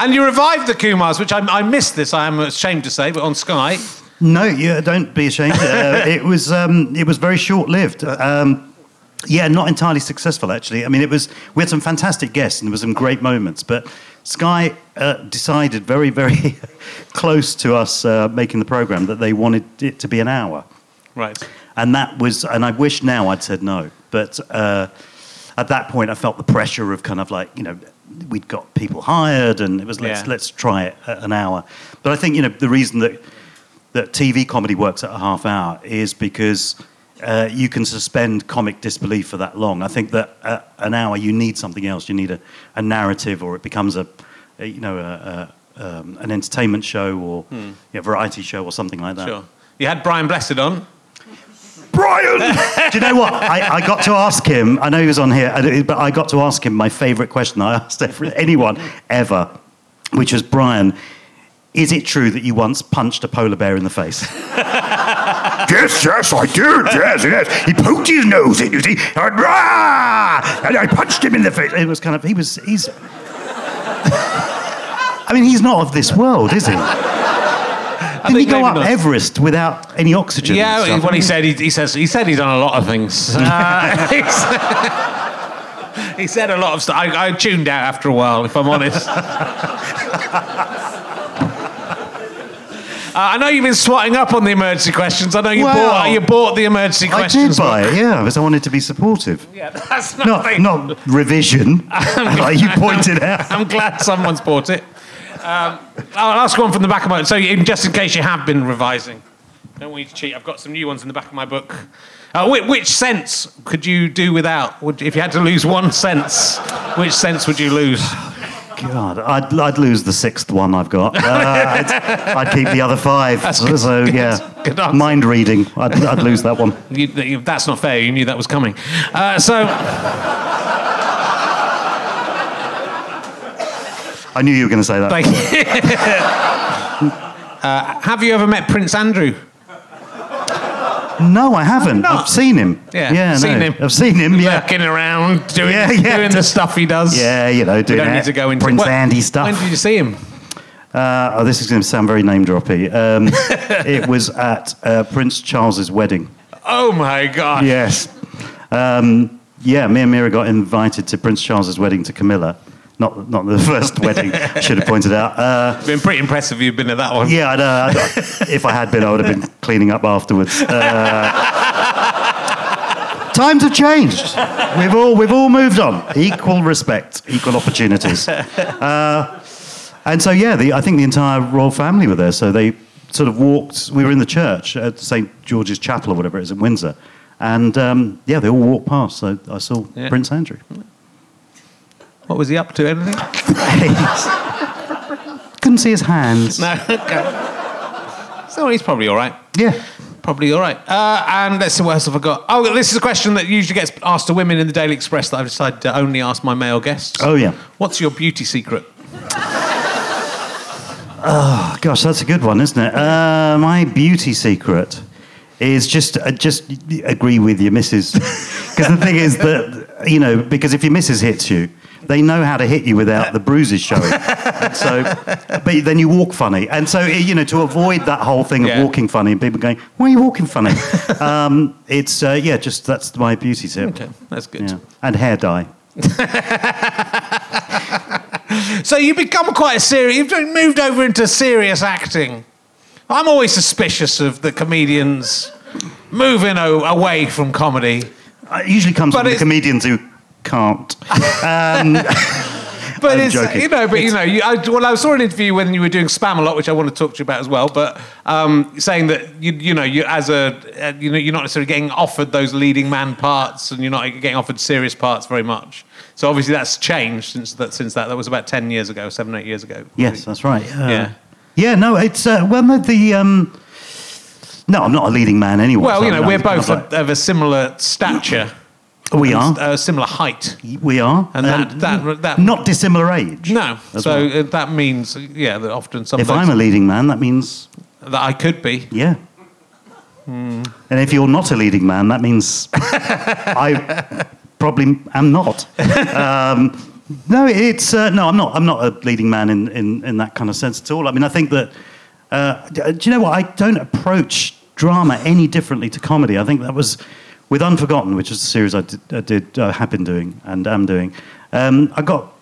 and you revived the Kumars, which I, I missed this. I am ashamed to say, but on Sky. No, you don't be ashamed. Uh, it was um, it was very short lived. Um, Yeah, not entirely successful, actually. I mean, it was we had some fantastic guests and there were some great moments, but Sky uh, decided very, very close to us uh, making the programme that they wanted it to be an hour. Right. And that was, and I wish now I'd said no, but uh, at that point I felt the pressure of kind of like, you know, we'd got people hired and it was let's, yeah. let's try it at an hour. But I think, you know, the reason that that T V comedy works at a half hour is because Uh, you can suspend comic disbelief for that long. I think that uh, an hour you need something else. You need a, a narrative, or it becomes a, a you know, a, a, um, an entertainment show or hmm. you know, variety show or something like that. Sure. You had Brian Blessed on. Brian, do you know what? I, I got to ask him. I know he was on here, but I got to ask him my favourite question I asked anyone ever, which was, "Brian, is it true that you once punched a polar bear in the face?" Yes, yes, I do. Yes, yes. He poked his nose in, you see, and, rah! And I punched him in the face. It was kind of, he was, he's... I mean, he's not of this world, is he? Didn't he go up not. Everest without any oxygen? Yeah, and stuff? When he said, he, he says, he said he's done a lot of things. Uh, he said a lot of stuff. I, I tuned out after a while, if I'm honest. Uh, I know you've been swatting up on the emergency questions. I know you, well, bought, you bought the emergency questions. I did buy it, yeah, because I wanted to be supportive. Yeah, that's nothing. Not, not revision, like you pointed out. I'm glad someone's bought it. Um, I'll ask one from the back of my book. So just in case you have been revising. Don't want you to cheat. I've got some new ones in the back of my book. Uh, which, which sense could you do without? Would, if you had to lose one sense, which sense would you lose? God, I'd, I'd lose the sixth one I've got. Uh, I'd, I'd keep the other five. That's so, good, so yeah, good mind reading. I'd, I'd lose that one. You, you, that's not fair. You knew that was coming. Uh, so, I knew you were going to say that. Thank you. uh, have you ever met Prince Andrew? No, I haven't. I've seen him. Yeah, yeah seen no. him. I've seen him. Yeah, lurking around, doing yeah, yeah. doing the stuff he does. Yeah, you know, doing. We don't need to go into Prince what, Andy stuff. When did you see him? Uh, oh, this is going to sound very name droppy. Um, it was at uh, Prince Charles's wedding. Oh my God! Yes. Um, yeah, me and Mira got invited to Prince Charles's wedding to Camilla. Not not the first wedding, I should have pointed out. Uh, been pretty impressive you've been at that one. Yeah, I'd, uh, I'd, if I had been, I would have been cleaning up afterwards. Uh, times have changed. We've all we've all moved on. Equal respect, equal opportunities. Uh, and so, yeah, the, I think the entire royal family were there. So they sort of walked. We were in the church at Saint George's Chapel or whatever it is in Windsor. And, um, yeah, they all walked past. So I saw yeah. Prince Andrew. What was he up to? Anything? Couldn't see his hands. No. Okay. So he's probably all right. Yeah. Probably all right. Uh, and let's see what else I forgot. Oh, this is a question that usually gets asked to women in the Daily Express that I've decided to only ask my male guests. Oh, yeah. What's your beauty secret? Oh, gosh, that's a good one, isn't it? Uh, my beauty secret... is just uh, just agree with your missus. Because the thing is that, you know, because if your missus hits you, they know how to hit you without the bruises showing. So, but then you walk funny. And so, you know, to avoid that whole thing of yeah. walking funny and people going, why are you walking funny? Um, it's, uh, yeah, just that's my beauty tip. Okay, that's good. Yeah. And hair dye. So you've become quite a serious, you've moved over into serious acting. I'm always suspicious of the comedians moving o- away from comedy. It usually comes but from the comedians who can't. Um, but I'm it's joking. you know, but it's... you know, you, I, well, I saw an interview when you were doing Spamalot, which I want to talk to you about as well. But um, saying that you, you know, you as a, uh, you know, you're not necessarily getting offered those leading man parts, and you're not getting offered serious parts very much. So obviously that's changed since that. Since that, that was about ten years ago, seven, eight years ago. Yes, that's right. Uh... Yeah. Yeah, no, it's... Uh, well, no, the... Um, no, I'm not a leading man anyway. Well, so you know, no, we're both like, of a similar stature. We are. A similar height. We are. And that... Um, that, that not dissimilar age. No. So well. that means, yeah, that often sometimes... If I'm a leading man, that means... That I could be. Yeah. Mm. And if you're not a leading man, that means... I probably am not. Um... No, it's uh, no. I'm not. I'm not a leading man in, in, in that kind of sense at all. I mean, I think that. Uh, do you know what? I don't approach drama any differently to comedy. I think that was with Unforgotten, which is a series I did, I did uh, have been doing and am doing. Um, I got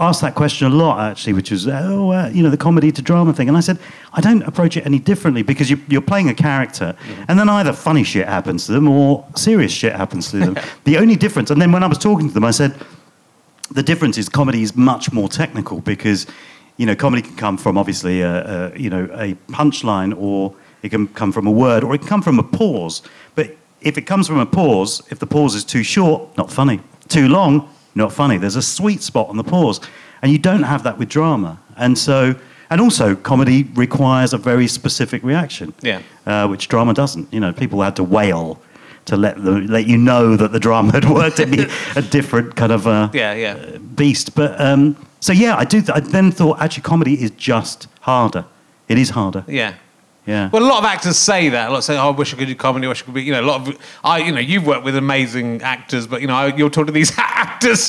asked that question a lot actually, which was oh, uh, you know, the comedy to drama thing, and I said I don't approach it any differently because you, you're playing a character, yeah. and then either funny shit happens to them or serious shit happens to them. The only difference, and then when I was talking to them, I said. The difference is comedy is much more technical because, you know, comedy can come from obviously a, a you know a punchline, or it can come from a word, or it can come from a pause. But if it comes from a pause, if the pause is too short, not funny. Too long, not funny. There's a sweet spot on the pause, and you don't have that with drama. And so, and also, comedy requires a very specific reaction, yeah, uh, which drama doesn't. You know, people had to wail. To let the, let you know that the drama had worked, it'd be a different kind of uh, yeah, yeah. beast. But um, so yeah, I do. Th- I then thought actually comedy is just harder. It is harder. Yeah, yeah. Well, a lot of actors say that. A lot say, "Oh, I wish I could do comedy. I wish I could be." You know, a lot of I. You know, you've worked with amazing actors, but you know, you're talking to these actors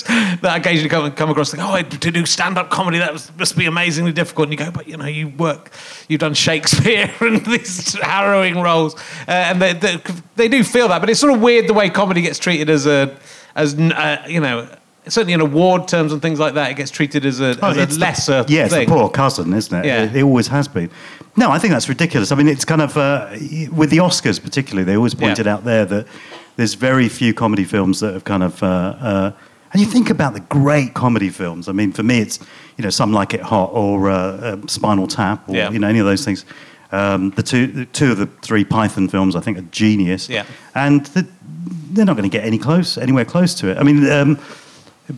that occasionally come come across think, "Oh, to do stand-up comedy that was, must be amazingly difficult." And you go, "But you know, you work. You've done Shakespeare and these harrowing roles, uh, and they." they They do feel that, but it's sort of weird the way comedy gets treated as a, as uh, you know, certainly in award terms and things like that, it gets treated as a, oh, as a lesser the, yeah, thing. Yeah, it's a poor cousin, isn't it? Yeah. It, it always has been. No, I think that's ridiculous. I mean, it's kind of, uh, with the Oscars particularly, they always pointed yeah. out there that there's very few comedy films that have kind of, uh, uh, and you think about the great comedy films. I mean, for me, it's, you know, Some Like It Hot or uh, uh, Spinal Tap or, yeah. you know, any of those things. Um, the two the two of the three Python films, I think, are genius. Yeah. And the, they're not going to get any close, anywhere close to it. I mean, um,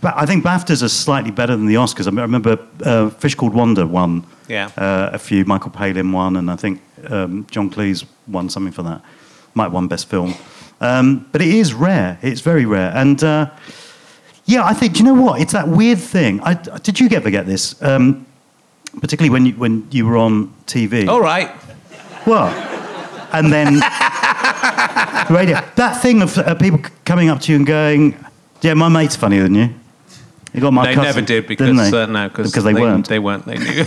I think BAFTAs are slightly better than the Oscars. I remember uh, Fish Called Wanda won yeah. uh, a few. Michael Palin won, and I think um, John Cleese won something for that. Might have won Best Film. Um, but it is rare. It's very rare. And, uh, yeah, I think, do you know what? It's that weird thing. I, did you ever get this? Um, particularly when you, when you were on T V. All right. Well, and then radio. That thing of uh, people c- coming up to you and going, "Yeah, my mate's funnier than you." You got my. They cousin, never did because didn't they? Uh, no, because they, they weren't. They weren't. They knew.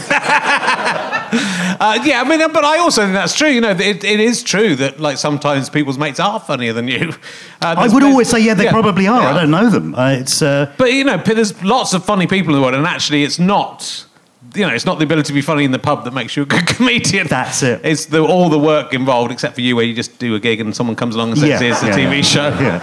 uh, yeah, I mean, but I also think that's true. You know, it, it is true that like sometimes people's mates are funnier than you. Uh, I would always say, yeah, they yeah, probably are. Yeah. I don't know them. Uh, it's, uh... But you know, there's lots of funny people in the world, and actually, it's not. You know, it's not the ability to be funny in the pub that makes you a good comedian. That's it. It's the, all the work involved, except for you, where you just do a gig and someone comes along and says, yeah. here's the yeah, T V yeah. show. Yeah.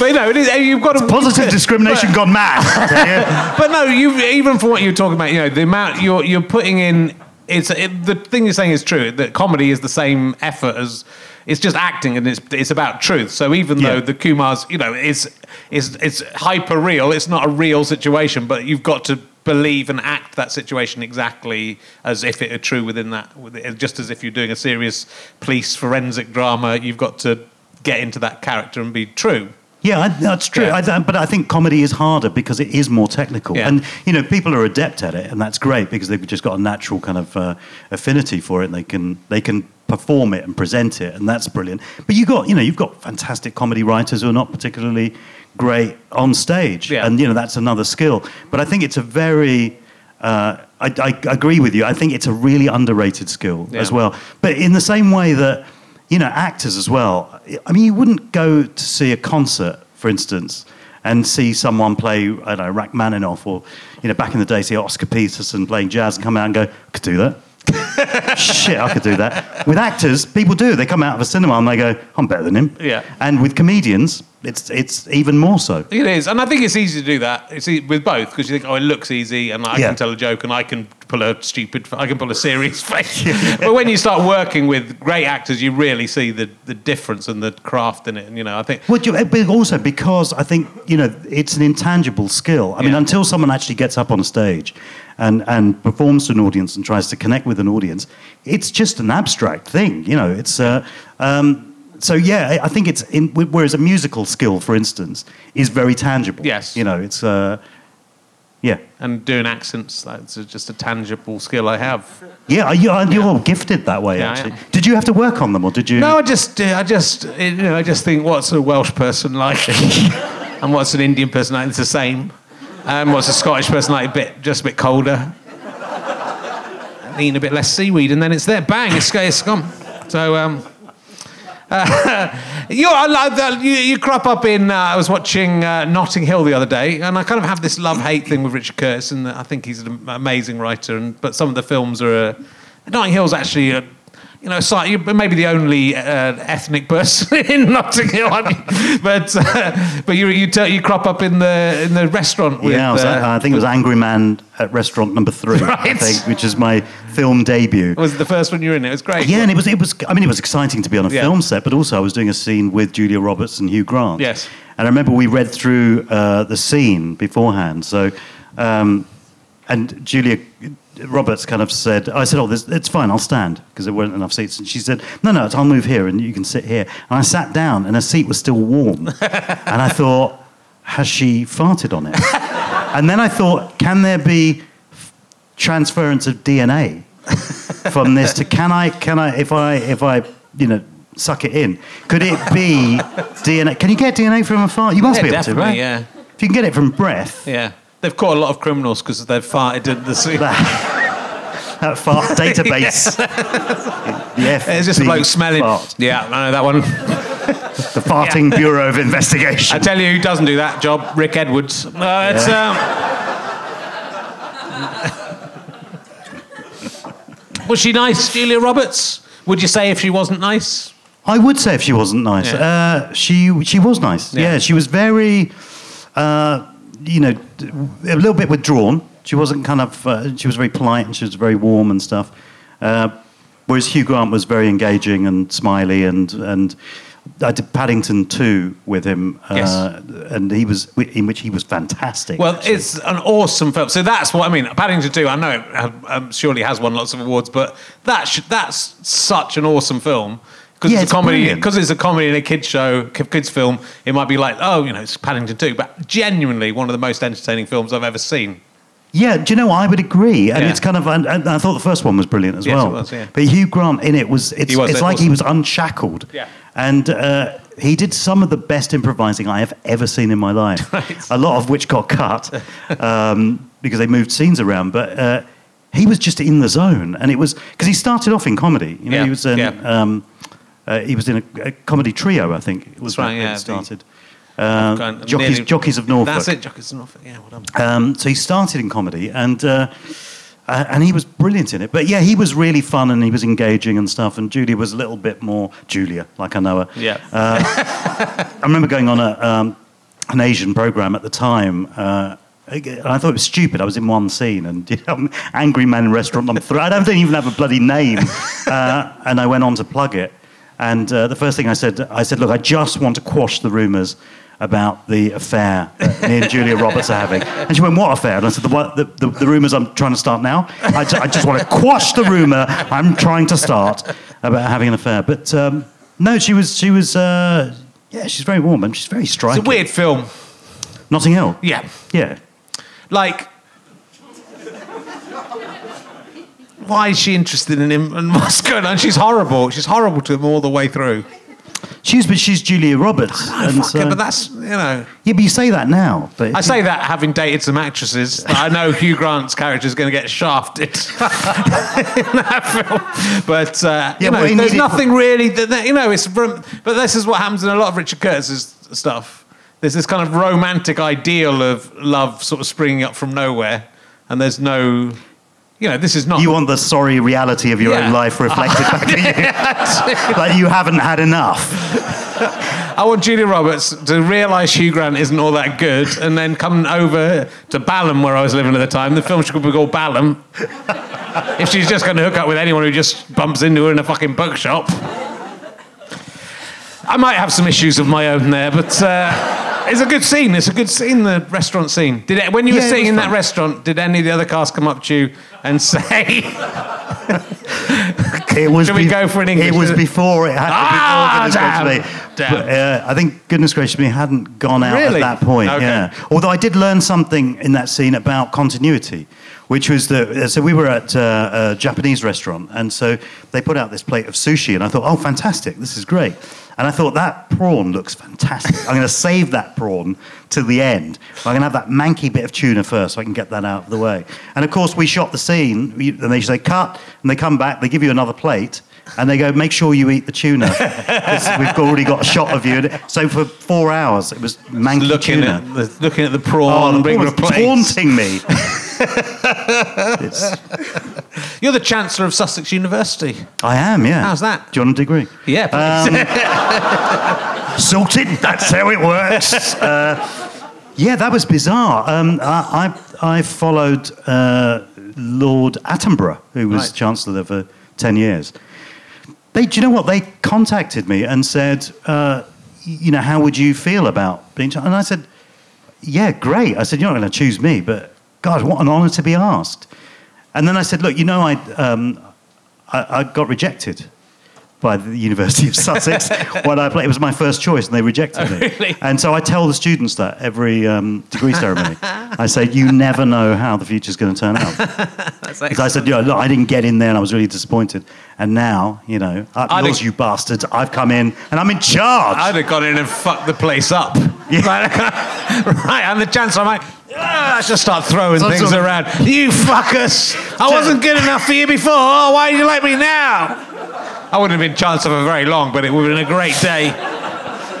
But, you know, it is, you've got it's to... Positive discrimination but, gone mad. But, no, you even for what you're talking about, you know, the amount you're you're putting in... It's it, the thing you're saying is true, that comedy is the same effort as... It's just acting, and it's it's about truth. So even yeah. though the Kumars, you know, is is it's hyper real, it's not a real situation, but you've got to believe and act that situation exactly as if it were true within that. Just as if you're doing a serious police forensic drama, you've got to get into that character and be true. Yeah, that's true. Yeah. I, but I think comedy is harder because it is more technical. Yeah. And, you know, people are adept at it, and that's great because they've just got a natural kind of uh, affinity for it, and they can they can perform it and present it, and that's brilliant. But you got, you know, you've got fantastic comedy writers who are not particularly great on stage, yeah. and, you know, that's another skill. But I think it's a very... Uh, I, I agree with you. I think it's a really underrated skill yeah. as well. But in the same way that... You know, actors as well. I mean, you wouldn't go to see a concert, for instance, and see someone play, I don't know, Rachmaninoff, or, you know, back in the day, see Oscar Peterson playing jazz and come out and go, I could do that. Shit, I could do that. With actors, people do. They come out of a cinema and they go, I'm better than him. Yeah. And with comedians, it's it's even more so. It is. And I think it's easy to do that. It's easy with both, because you think, oh, it looks easy, and like, I yeah. can tell a joke, and I can... pull a stupid I can pull a serious face yeah. But when you start working with great actors, you really see the, the difference and the craft in it. And, you know, I think well, but also because I think, you know, it's an intangible skill. I yeah. mean, until someone actually gets up on a stage and, and performs to an audience and tries to connect with an audience, it's just an abstract thing, you know. It's uh, um so yeah, I think it's in, whereas a musical skill, for instance, is very tangible. Yes, you know, it's uh yeah. And doing accents, that's just a tangible skill I have. Yeah, you're all yeah. gifted that way, yeah, actually. Did you have to work on them, or did you... No, I just, I just, you know, I just think, what's a Welsh person like? And what's an Indian person like? It's the same. And um, what's a Scottish person like? A bit, just a bit colder. Eating a bit less seaweed, and then it's there. Bang, it's, it's gone. So, um... Uh, you, uh, you, you crop up in... Uh, I was watching uh, Notting Hill the other day, and I kind of have this love-hate thing with Richard Curtis, and I think he's an amazing writer, and but some of the films are... Uh, Notting Hill's actually, a, you know, maybe the only uh, ethnic person in Notting Hill, but uh, but you you, t- you crop up in the in the restaurant with... Yeah, I, was, uh, I think it was Angry Man at restaurant number three, right. I think, which is my film debut. It was the first one you were in. It was great. Yeah, and it was, it was. I mean, it was exciting to be on a yeah. film set, but also I was doing a scene with Julia Roberts and Hugh Grant. Yes. And I remember we read through uh, the scene beforehand. So, um, and Julia Roberts kind of said, I said, oh, this, it's fine, I'll stand, because there weren't enough seats. And she said, no, no, I'll move here and you can sit here. And I sat down and her seat was still warm. And I thought, has she farted on it? And then I thought, can there be f- transference of D N A from this to can I can I if I if I you know suck it in? Could it be D N A? Can you get D N A from a fart? You must yeah, be able to, right? Yeah. If you can get it from breath. Yeah. They've caught a lot of criminals because they've farted in the sea. That, that fart database. Yeah. It's just a bloke smelling. Fart. Yeah, I know that one. The Farting yeah. Bureau of Investigation. I tell you who doesn't do that job, Rick Edwards. Uh, yeah. It's um... Was she nice, Julia Roberts? Would you say if she wasn't nice? I would say if she wasn't nice. Yeah. Uh, she she was nice. Yeah, yeah, she was very, uh, you know, a little bit withdrawn. She wasn't kind of. Uh, she was very polite and she was very warm and stuff. Uh, whereas Hugh Grant was very engaging and smiley and and. I did Paddington two with him, uh, yes. and he was in which he was fantastic. Well, actually. It's an awesome film. So that's what I mean. Paddington two, I know it um, surely has won lots of awards, but that sh- that's such an awesome film because yeah, it's, it's a comedy. Because it's a comedy and a kids show, kids film. It might be like, oh, you know, it's Paddington two, but genuinely one of the most entertaining films I've ever seen. Yeah, do you know what? I would agree. And yeah. it's kind of, and I thought the first one was brilliant as yes, well. It was, yeah. But Hugh Grant in it was, it's, was, it's it like was. He was unshackled. Yeah. And uh, he did some of the best improvising I have ever seen in my life. Right. A lot of which got cut. Um, because they moved scenes around, but uh, he was just in the zone, and it was because he started off in comedy. You know, yeah. he was in yeah. um, uh, he was in a, a comedy trio, I think. It was right. Yeah, it started. Uh, going, Jockeys, nearly, Jockeys of Norfolk. That's it, Jockeys of Norfolk. Yeah, well done. Um, so he started in comedy, and uh, uh, and he was brilliant in it. But yeah, he was really fun, and he was engaging and stuff. And Julia was a little bit more Julia, like I know her. Yeah. Uh, I remember going on a um, an Asian program at the time. Uh, I thought it was stupid. I was in one scene, and you know, angry man in restaurant number three. I don't even have a bloody name. Uh, and I went on to plug it. And uh, the first thing I said, I said, look, I just want to quash the rumours about the affair that me and Julia Roberts are having. And she went, what affair? And I said, the the, the, the rumours I'm trying to start now. I, t- I just want to quash the rumour I'm trying to start about having an affair. But um, no, she was, she was, uh, yeah, she's very warm and she's very striking. It's a weird film. Notting Hill? Yeah. Yeah. Like, why is she interested in him and what's going on? She's horrible. She's horrible to him all the way through. She's but she's Julia Roberts. I know, and fuck so, her, but that's, you know... Yeah, but you say that now. But I say you... that having dated some actresses. I know Hugh Grant's character is going to get shafted in that film. But, uh, yeah, you know, there's nothing for... really... That, you know, it's from... But this is what happens in a lot of Richard Curtis's stuff. There's this kind of romantic ideal of love sort of springing up from nowhere, and there's no... You know, this is not... You want the sorry reality of your yeah. own life reflected back to you. Like, you haven't had enough. I want Julia Roberts to realise Hugh Grant isn't all that good, and then come over to Balham, where I was living at the time. The film should be called Balham. If she's just going to hook up with anyone who just bumps into her in a fucking bookshop. I might have some issues of my own there, but... Uh... It's a good scene. It's a good scene, the restaurant scene. Did it, when you yeah, were sitting in fun. that restaurant, did any of the other cast come up to you and say, it was should we be- go for an English? It was before it had ah, to be called Goodness Gracious Me. Damn. But, uh, I think Goodness Gracious Me hadn't gone out really? at that point. Okay. Yeah. Although I did learn something in that scene about continuity, which was that, so we were at uh, a Japanese restaurant, and so they put out this plate of sushi, and I thought, oh, fantastic, this is great. And I thought, that prawn looks fantastic. I'm going to save that prawn to the end. I'm going to have that manky bit of tuna first so I can get that out of the way. And, of course, we shot the scene, and they say, cut, and they come back, they give you another plate, and they go, make sure you eat the tuna. We've already got a shot of you. So for four hours, it was manky looking tuna. At the, looking at the prawn. Oh, the prawn was taunting me. You're the Chancellor of Sussex University. I am, yeah. How's that? Do you want a degree? Yeah, please. Um, sorted, that's how it works. Uh, yeah, that was bizarre. Um, I, I, I followed uh, Lord Attenborough, who was right. Chancellor for ten years. They, do you know what? They contacted me and said, uh, you know, how would you feel about being Chancellor? And I said, yeah, great. I said, you're not going to choose me, but... God, what an honour to be asked. And then I said, look, you know, I um, I, I got rejected by the University of Sussex when I played. It was my first choice, and they rejected oh, me. Really? And so I tell the students that every um, degree ceremony. I say, you never know how the future's going to turn out. Because I said, yeah, look, I didn't get in there, and I was really disappointed. And now, you know, up yours, have... you bastards. I've come in, and I'm in charge. I'd have gone in and fucked the place up. Yeah. Like, right, I'm the Chancellor. I'm like... Uh, I just start throwing Some things sort of... around. You fuckers! I wasn't good enough for you before. Why do you like me now? I wouldn't have been Chancellor for very long, but it would have been a great day.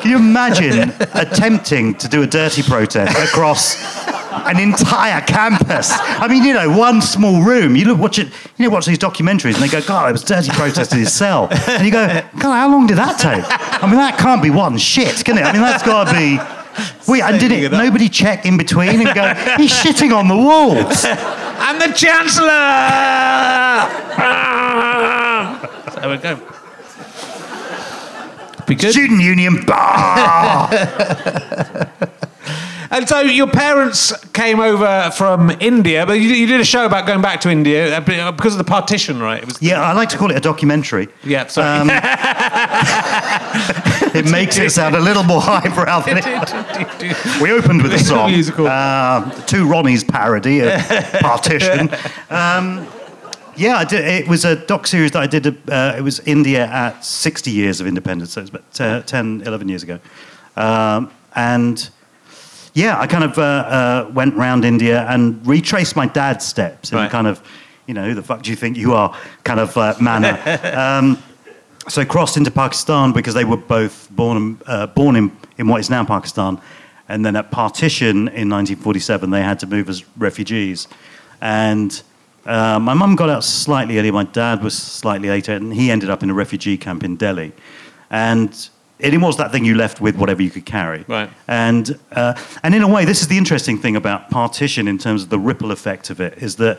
Can you imagine attempting to do a dirty protest across an entire campus? I mean, you know, one small room. You look, watch it. You know, watch these documentaries, and they go, "God, it was dirty protest in his cell." And you go, "God, how long did that take?" I mean, that can't be one shit, can it? I mean, that's got to be. Wait, and did it, it nobody check in between and go, he's shitting on the walls. I'm the Chancellor! Ah! There we go. Be good. Student Union bar! And so your parents came over from India, but you, you did a show about going back to India because of the partition, right? It was yeah, the... I like to call it a documentary. Yeah, sorry. Um, it makes it sound a little more highbrow than it. We opened with a song, uh, to Ronnie's parody of partition. Um, yeah, I did, it was a doc series that I did. Uh, it was India at sixty years of independence, so it was about t- ten, eleven years ago, um, and. yeah, I kind of uh, uh, went round India and retraced my dad's steps in right. kind of, you know, who the fuck do you think you are kind of uh, manner. um, so crossed into Pakistan because they were both born uh, born in, in what is now Pakistan. And then at partition in nineteen forty-seven, they had to move as refugees. And uh, my mum got out slightly early. My dad was slightly later, and he ended up in a refugee camp in Delhi. And it was that thing you left with whatever you could carry. Right. And uh, and in a way, this is the interesting thing about partition in terms of the ripple effect of it, is that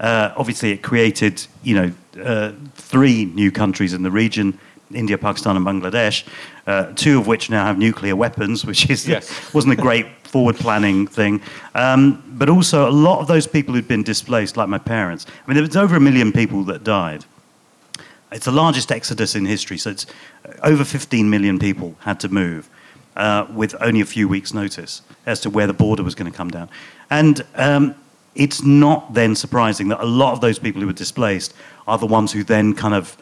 uh, obviously it created, you know, uh, three new countries in the region, India, Pakistan and Bangladesh, uh, two of which now have nuclear weapons, which is yes. wasn't a great forward planning thing. Um, but also a lot of those people who'd been displaced, like my parents, I mean, there was over a million people that died. It's the largest exodus in history, so it's over fifteen million people had to move uh, with only a few weeks' notice as to where the border was going to come down. And um, it's not then surprising that a lot of those people who were displaced are the ones who then kind of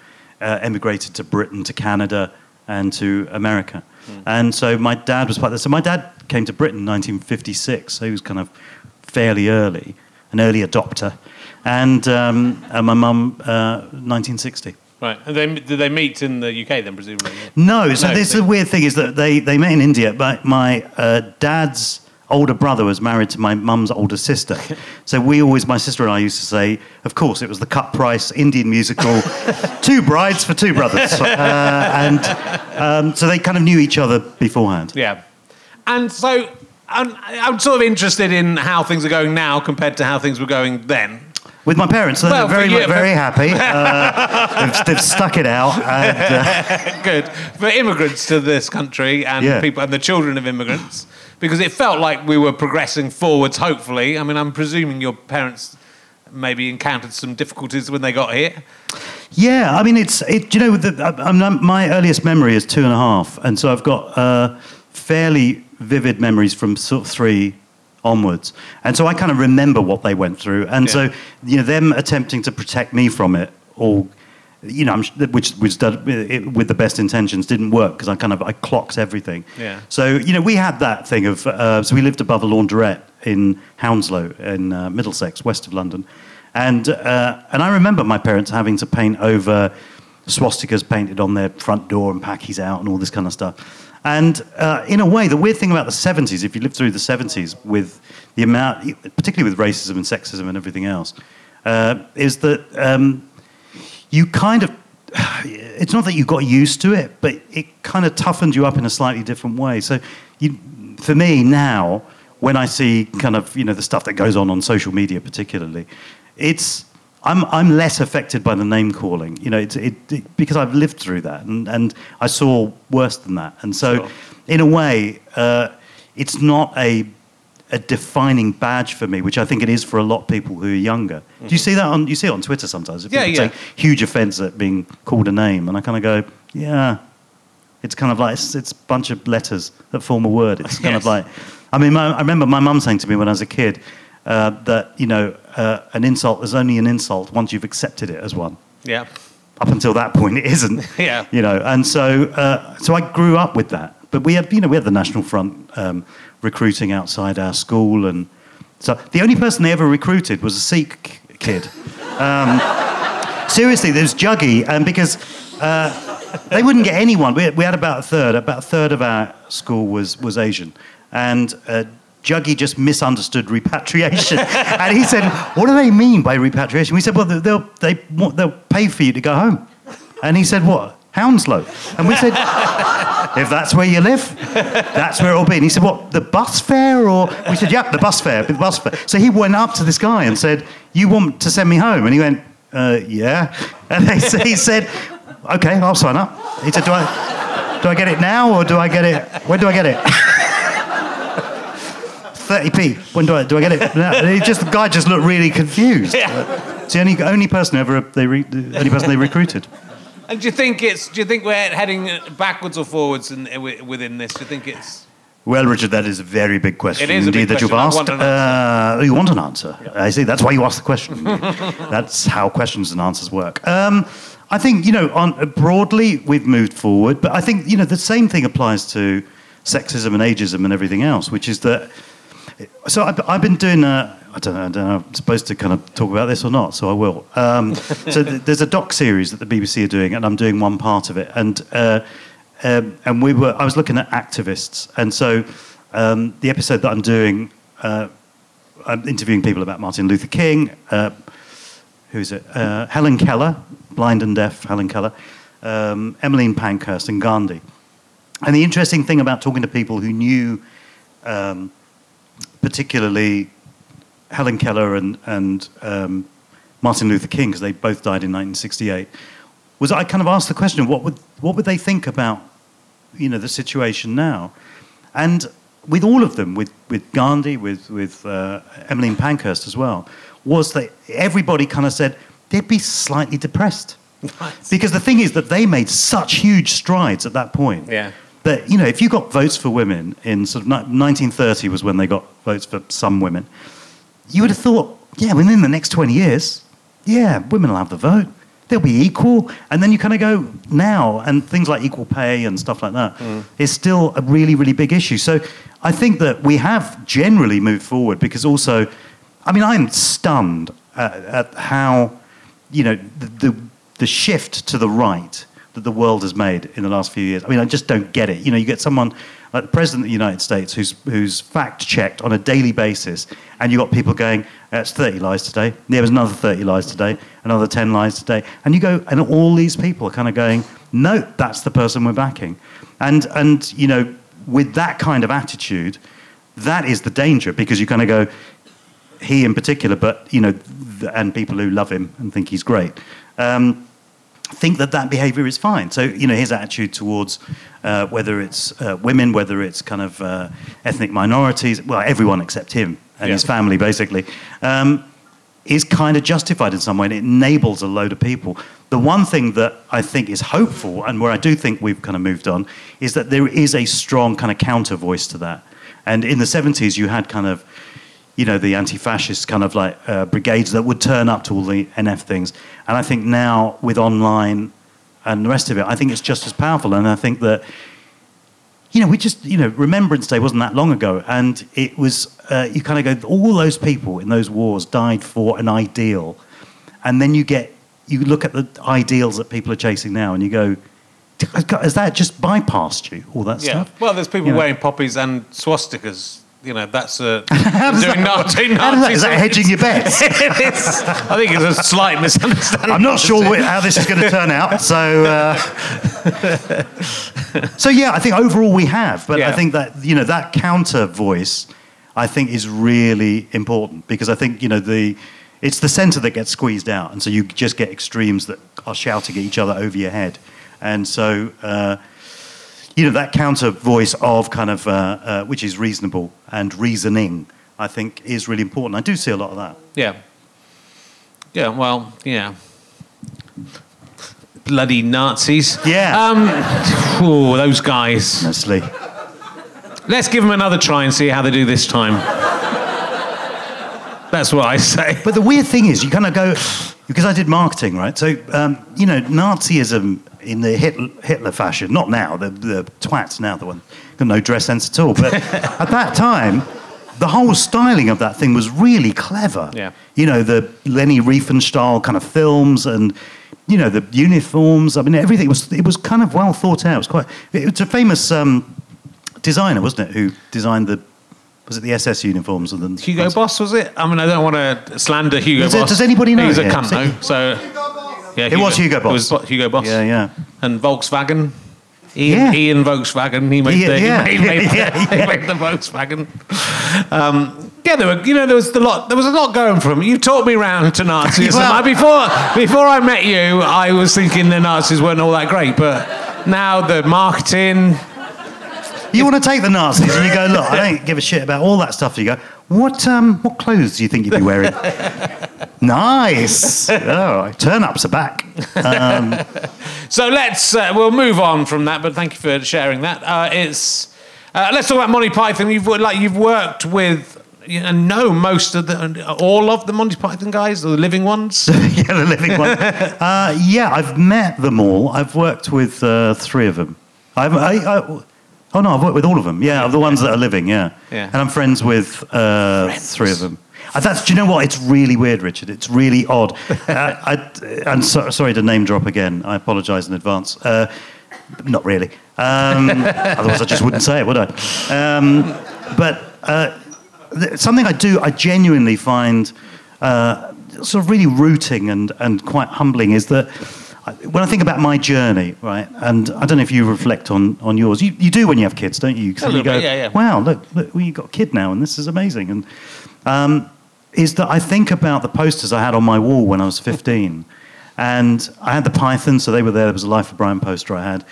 Uh, emigrated to Britain, to Canada, and to America. Mm. And so my dad was part of this. So my dad came to Britain in nineteen fifty-six, so he was kind of fairly early, an early adopter. And, um, and my mum, uh, nineteen sixty. Right. And they, did they meet in the U K then, presumably? No. So no, this is the weird thing, is that they, they met in India, but my uh, dad's older brother was married to my mum's older sister. So we always, my sister and I used to say, of course, it was the cut price Indian musical, two brides for two brothers. Uh, and um, so they kind of knew each other beforehand. Yeah. And so I'm, I'm sort of interested in how things are going now compared to how things were going then. With my parents, so well, they're very, you, very happy. Uh, they've, they've stuck it out. And, uh... Good. For immigrants to this country and yeah. people and the children of immigrants, because it felt like we were progressing forwards, hopefully. I mean, I'm presuming your parents maybe encountered some difficulties when they got here. Yeah, I mean, it's, it, you know, the, I, my earliest memory is two and a half, and so I've got uh, fairly vivid memories from sort of three onwards. And so I kind of remember what they went through. And yeah. so, you know, them attempting to protect me from it all, you know, which was done with the best intentions, didn't work because I kind of, I clocked everything. Yeah. So, you know, we had that thing of, uh, so we lived above a laundrette in Hounslow in uh, Middlesex, west of London. And uh, and I remember my parents having to paint over swastikas painted on their front door and packies out and all this kind of stuff. And uh, in a way, the weird thing about the seventies, if you lived through the seventies with the amount, particularly with racism and sexism and everything else, uh, is that um, you kind of, it's not that you got used to it, but it kind of toughened you up in a slightly different way. So you, for me now, when I see kind of, you know, the stuff that goes on on social media particularly, it's, I'm I'm less affected by the name calling, you know, it, it, it, because I've lived through that and, and I saw worse than that. And so, sure. in a way, uh, it's not a a defining badge for me, which I think it is for a lot of people who are younger. Mm-hmm. Do you see that on you see it on Twitter sometimes? People yeah, yeah. take huge offence at being called a name, and I kind of go, yeah, it's kind of like it's, it's a bunch of letters that form a word. It's kind yes. of like, I mean, my, I remember my mum saying to me when I was a kid uh, that you know. Uh, an insult is only an insult once you've accepted it as one. Yeah. Up until that point, it isn't. Yeah. You know, and so uh, so I grew up with that. But we had, you know, we had the National Front um, recruiting outside our school, and so the only person they ever recruited was a Sikh kid. Um, seriously, there's Juggy, and because uh, they wouldn't get anyone. We, we had about a third. About a third of our school was was Asian, and. Uh, Juggy just misunderstood repatriation. And he said, what do they mean by repatriation? We said, well, they'll, they, they'll pay for you to go home. And he said, what? Hounslow. And we said, if that's where you live, that's where it'll be. And he said, what, the bus fare? Or we said, yep, the bus fare, the bus fare. So he went up to this guy and said, you want to send me home? And he went, uh, yeah. And they, he said, okay, I'll sign up. He said, do I, do I get it now or do I get it, when do I get it? thirty p. When do I do I get it? No, he just the guy just looked really confused. Yeah. Uh, it's the only only person ever they re, the only person they recruited. And do you think it's do you think we're heading backwards or forwards in, within this? Do you think it's? Well, Richard, that is a very big question it is indeed a big that question. You've asked. Uh, you want an answer? Yeah. I see. That's why you asked the question. That's how questions and answers work. Um, I think you know on uh, broadly we've moved forward, but I think you know the same thing applies to sexism and ageism and everything else, which is that. So I've, I've been doing a... I don't know, I don't know if I'm supposed to kind of talk about this or not, so I will. Um, so th- there's a doc series that the B B C are doing, and I'm doing one part of it. And uh, um, and we were, I was looking at activists. And so um, the episode that I'm doing, uh, I'm interviewing people about Martin Luther King. Uh, who is it? Uh, Helen Keller, blind and deaf Helen Keller, um, Emmeline Pankhurst and Gandhi. And the interesting thing about talking to people who knew, um, particularly... Helen Keller and, and um, Martin Luther King, because they both died in nineteen sixty-eight, was I kind of asked the question, what would what would they think about, you know, the situation now? And with all of them, with, with Gandhi, with, with uh, Emmeline Pankhurst as well, was that everybody kind of said they'd be slightly depressed. What? Because the thing is that they made such huge strides at that point. Yeah. That, you know, if you got votes for women in sort of nineteen thirty was when they got votes for some women, you would have thought, yeah, within the next twenty years, yeah, women will have the vote. They'll be equal. And then you kind of go now, and things like equal pay and stuff like that mm. is still a really, really big issue. So I think that we have generally moved forward because also, I mean, I'm stunned at, at how, you know, the, the the shift to the right that the world has made in the last few years. I mean, I just don't get it. You know, you get someone... like the President of the United States, who's who's fact-checked on a daily basis, and you've got people going, that's thirty lies today, there was another thirty lies today, another ten lies today, and you go, and all these people are kind of going, no, that's the person we're backing. And, and you know, with that kind of attitude, that is the danger, because you kind of go, he in particular, but, you know, and people who love him and think he's great, um, think that that behaviour is fine. So, you know, his attitude towards uh, whether it's uh, women, whether it's kind of uh, ethnic minorities, well, everyone except him and yeah. his family, basically, um, is kind of justified in some way, and it enables a load of people. The one thing that I think is hopeful, and where I do think we've kind of moved on, is that there is a strong kind of counter voice to that. And in the seventies, you had kind of, you know, the anti-fascist kind of like uh, brigades that would turn up to all the N F things. And I think now with online and the rest of it, I think it's just as powerful. And I think that, you know, we just, you know, Remembrance Day wasn't that long ago. And it was, uh, you kind of go, all those people in those wars died for an ideal. And then you get, you look at the ideals that people are chasing now and you go, has that just bypassed you, all that yeah. stuff? Well, there's people you wearing know. poppies and swastikas. You know, that's a... doing Nazi, Nazi is that hedging your bets? I think it's a slight misunderstanding. I'm not sure what, how this is going to turn out, so... Uh, so, yeah, I think overall we have, but yeah. I think that, you know, that counter voice, I think, is really important because I think, you know, the it's the centre that gets squeezed out, and so you just get extremes that are shouting at each other over your head. And so, uh, you know, that counter voice of kind of, uh, uh, which is reasonable, and reasoning, I think, is really important. I do see a lot of that. Yeah. Yeah, well, yeah. Bloody Nazis. Yeah. Um, oh, those guys. Honestly. Let's give them another try and see how they do this time. That's what I say. But the weird thing is, you kind of go, because I did marketing, right? So, um, you know, Nazism in the Hitler fashion, not now, the, the twats now, the one, got no dress sense at all. But at that time, the whole styling of that thing was really clever. Yeah. You know, the Leni Riefenstahl kind of films and, you know, the uniforms. I mean, everything was, it was kind of well thought out. It was quite, it's a famous um, designer, wasn't it, who designed the, was it the S S uniforms? Or the Hugo ones? Boss, was it? I mean, I don't want to slander Hugo Does Boss. It, does anybody know? He's a cunt, though, so... Yeah, Hugo, it was Hugo Boss. It was what, Hugo Boss. Yeah, yeah. And Volkswagen. Ian, yeah. Ian Volkswagen. He made the Volkswagen. Um, yeah, there were. You know, there was the lot. There was a lot going for him. You taught me round to Nazism. well, I, before before I met you, I was thinking the Nazis weren't all that great, but now the marketing. You want to take the Nazis and you go, look, I don't give a shit about all that stuff. You go, what um, what clothes do you think you'd be wearing? Nice. Oh, turn-ups are back. Um, so let's, uh, we'll move on from that, but thank you for sharing that. Uh, it's, uh, let's talk about Monty Python. You've, like, you've worked with, you know, most of the, all of the Monty Python guys, the living ones? yeah, the living ones. uh, yeah, I've met them all. I've worked with uh, three of them. I've, I, I, Oh, no, I've worked with all of them. Yeah, yeah. The ones that are living, yeah. yeah. And I'm friends with uh, friends. three of them. And that's, do you know what? It's really weird, Richard. It's really odd. I, I, I'm so, sorry to name drop again. I apologise in advance. Uh, not really. Um, otherwise, I just wouldn't say it, would I? Um, but uh, th- something I do, I genuinely find uh, sort of really rooting and, and quite humbling is that when I think about my journey, right, and I don't know if you reflect on, on yours. You, you do when you have kids, don't you? So you go, bit, yeah, yeah. wow, look, look, well, you've got a kid now, and this is amazing. And um, is that I think about the posters I had on my wall when I was fifteen. And I had the Python, so they were there. There was a Life of Brian poster I had.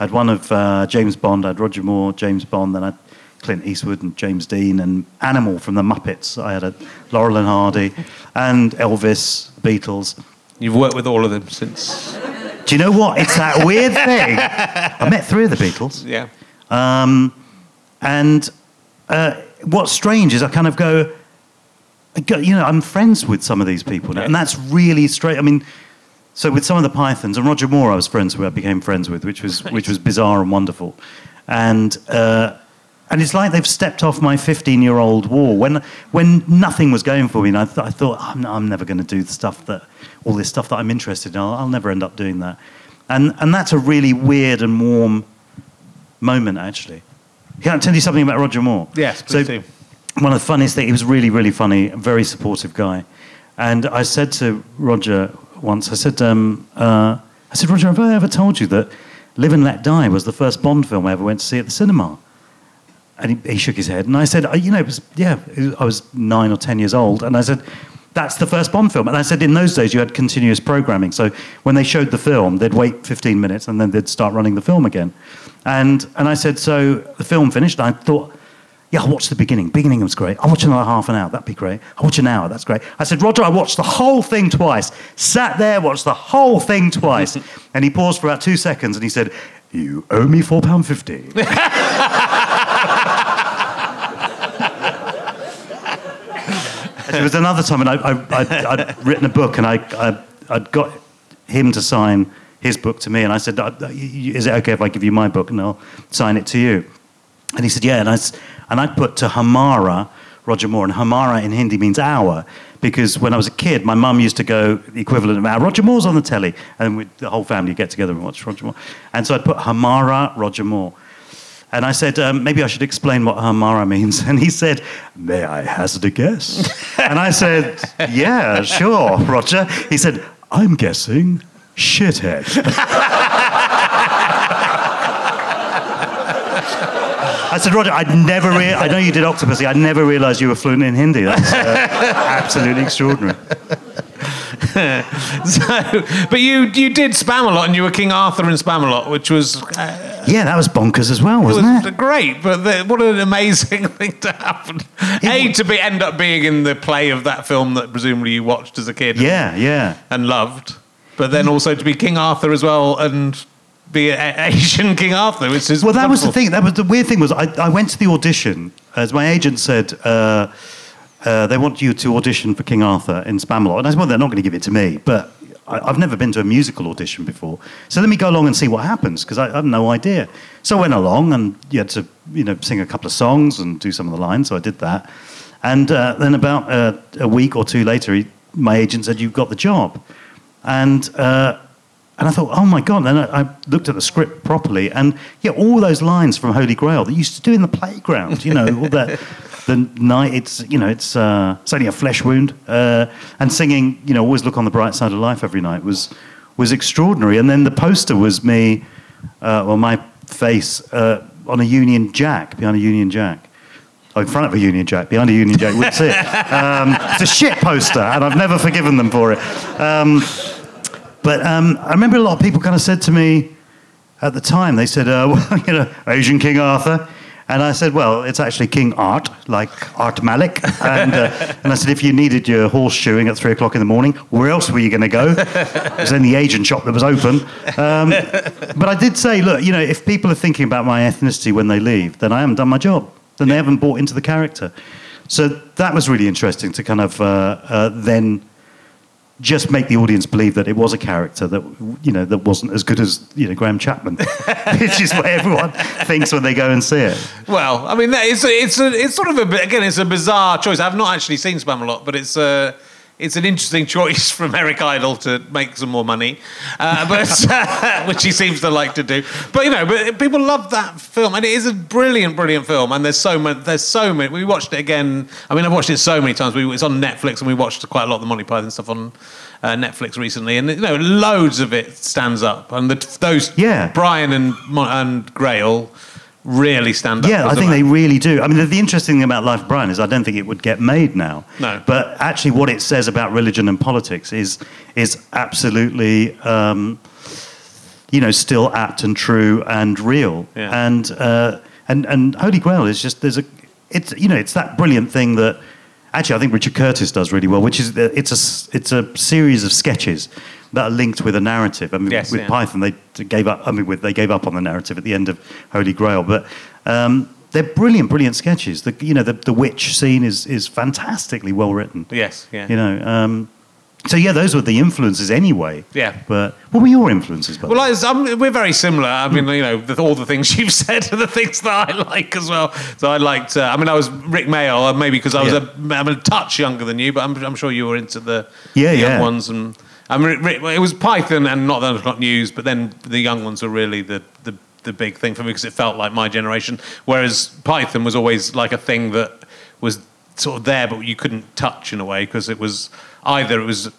I had one of uh, James Bond. I had Roger Moore, James Bond. Then I had Clint Eastwood and James Dean and Animal from the Muppets. I had a Laurel and Hardy and Elvis, Beatles. You've worked with all of them since. Do you know what? It's that weird thing. I met three of the Beatles. Yeah. Um, and uh, what's strange is I kind of go, you know, I'm friends with some of these people now. And that's really strange. I mean, so with some of the Pythons, and Roger Moore I was friends with, I became friends with, which was which was bizarre and wonderful. And uh, and it's like they've stepped off my fifteen-year-old wall. When when nothing was going for me, and I, th- I thought, I'm, I'm never going to do the stuff that... all this stuff that I'm interested in, I'll, I'll never end up doing that. And and that's a really weird and warm moment, actually. Can I tell you something about Roger Moore? Yes, please do. One of the funniest things, he was really, really funny, a very supportive guy. And I said to Roger once, I said, um, uh, I said, Roger, have I ever told you that Live and Let Die was the first Bond film I ever went to see at the cinema? And he, he shook his head. And I said, you know, it was, yeah, I was nine or ten years old. And I said... that's the first Bond film. And I said, in those days, you had continuous programming. So when they showed the film, they'd wait fifteen minutes and then they'd start running the film again. And and I said, so the film finished. And I thought, yeah, I'll watch the beginning. Beginning was great. I'll watch another half an hour. That'd be great. I'll watch an hour. That's great. I said, Roger, I watched the whole thing twice. Sat there, watched the whole thing twice. And he paused for about two seconds and he said, you owe me four pounds fifty. There was another time, and I, I, I'd, I'd written a book, and I, I, I'd got him to sign his book to me, and I said, is it okay if I give you my book, and I'll sign it to you? And he said, yeah, and I, and I put to Hamara, Roger Moore, and Hamara in Hindi means hour, because when I was a kid, my mum used to go, the equivalent of, Roger Moore's on the telly, and we'd, the whole family would get together and watch Roger Moore. And so I'd put Hamara, Roger Moore. And I said, um, maybe I should explain what Hamara means. And he said, may I hazard a guess? And I said, yeah, sure, Roger. He said, I'm guessing shithead. I said, Roger, I'd never, re- I know you did Octopussy, I never realised you were fluent in Hindi. That's uh, absolutely extraordinary. So, but you you did Spamalot, and you were King Arthur in Spamalot, which was uh, yeah, that was bonkers as well, wasn't it? Was it? Great, but the, what an amazing thing to happen. It a was, to be end up being in the play of that film that presumably you watched as a kid. Yeah, and, yeah, and loved. But then also to be King Arthur as well, and be a, Asian King Arthur, which is well, that wonderful. Was the thing. That was the weird thing was I I went to the audition as my agent said. Uh, Uh, they want you to audition for King Arthur in Spamalot. And I said, well, they're not going to give it to me, but I, I've never been to a musical audition before. So let me go along and see what happens, because I, I have no idea. So I went along, and you had to you know, sing a couple of songs and do some of the lines, so I did that. And uh, then about uh, a week or two later, he, my agent said, you've got the job. And uh, and I thought, oh, my God. And I, I looked at the script properly, and yeah, all those lines from Holy Grail that you used to do in the playground, you know, all that... The night, it's, you know, it's, uh, it's only a flesh wound. Uh, and singing, you know, always look on the bright side of life every night was was extraordinary. And then the poster was me, uh, well, my face uh, on a Union Jack, behind a Union Jack. Oh, in front of a Union Jack, behind a Union Jack, wouldn't see it. Um, it's a shit poster, and I've never forgiven them for it. Um, but um, I remember a lot of people kind of said to me at the time, they said, uh, well, you know, Asian King Arthur. And I said, well, it's actually King Art, like Art Malik. And, uh, and I said, if you needed your horseshoeing at three o'clock in the morning, where else were you going to go? It was in the agent shop that was open. Um, but I did say, look, you know, if people are thinking about my ethnicity when they leave, then I haven't done my job. Then they haven't bought into the character. So that was really interesting to kind of uh, uh, then just make the audience believe that it was a character that, you know, that wasn't as good as, you know, Graham Chapman, which is what everyone thinks when they go and see it. Well, I mean, it's it's a, it's sort of a again, it's a bizarre choice. I've not actually seen Spamalot, but it's a it's an interesting choice from Eric Idle to make some more money, uh, but uh, which he seems to like to do. But you know, but people love that film, and it is a brilliant, brilliant film. And there's so many, there's so many. We watched it again. I mean, I've watched it so many times. We, it's on Netflix, and we watched quite a lot of the Monty Python stuff on Uh, Netflix recently, and you know, loads of it stands up, and the, those yeah. Brian and and Grail really stand up. Yeah, I think they really do. I mean, the, the interesting thing about Life of Brian is I don't think it would get made now. No, but actually, what it says about religion and politics is is absolutely um, you know, still apt and true and real. Yeah. And uh, and and Holy Grail is just there's a it's you know it's that brilliant thing that. Actually, I think Richard Curtis does really well, which is it's a it's a series of sketches that are linked with a narrative. I mean, yes, with yeah. Python, they gave up. I mean, with, they gave up on the narrative at the end of Holy Grail, but um, they're brilliant, brilliant sketches. The you know the, the witch scene is is fantastically well written. Yes, yeah. You know, um, so yeah, those were the influences anyway. Yeah. But what were your influences? By well, I was, um, we're very similar. I mean, you know, the, all the things you've said are the things that I like as well. So I liked. Uh, I mean, I was Rick Mayall, maybe because I was yeah. a, I'm a touch younger than you, but I'm, I'm sure you were into the, yeah, the young yeah. ones. And I mean, Rick, it was Python and Not That Not News, but then the young ones were really the, the the big thing for me because it felt like my generation. Whereas Python was always like a thing that was sort of there, but you couldn't touch in a way because it was. Either it was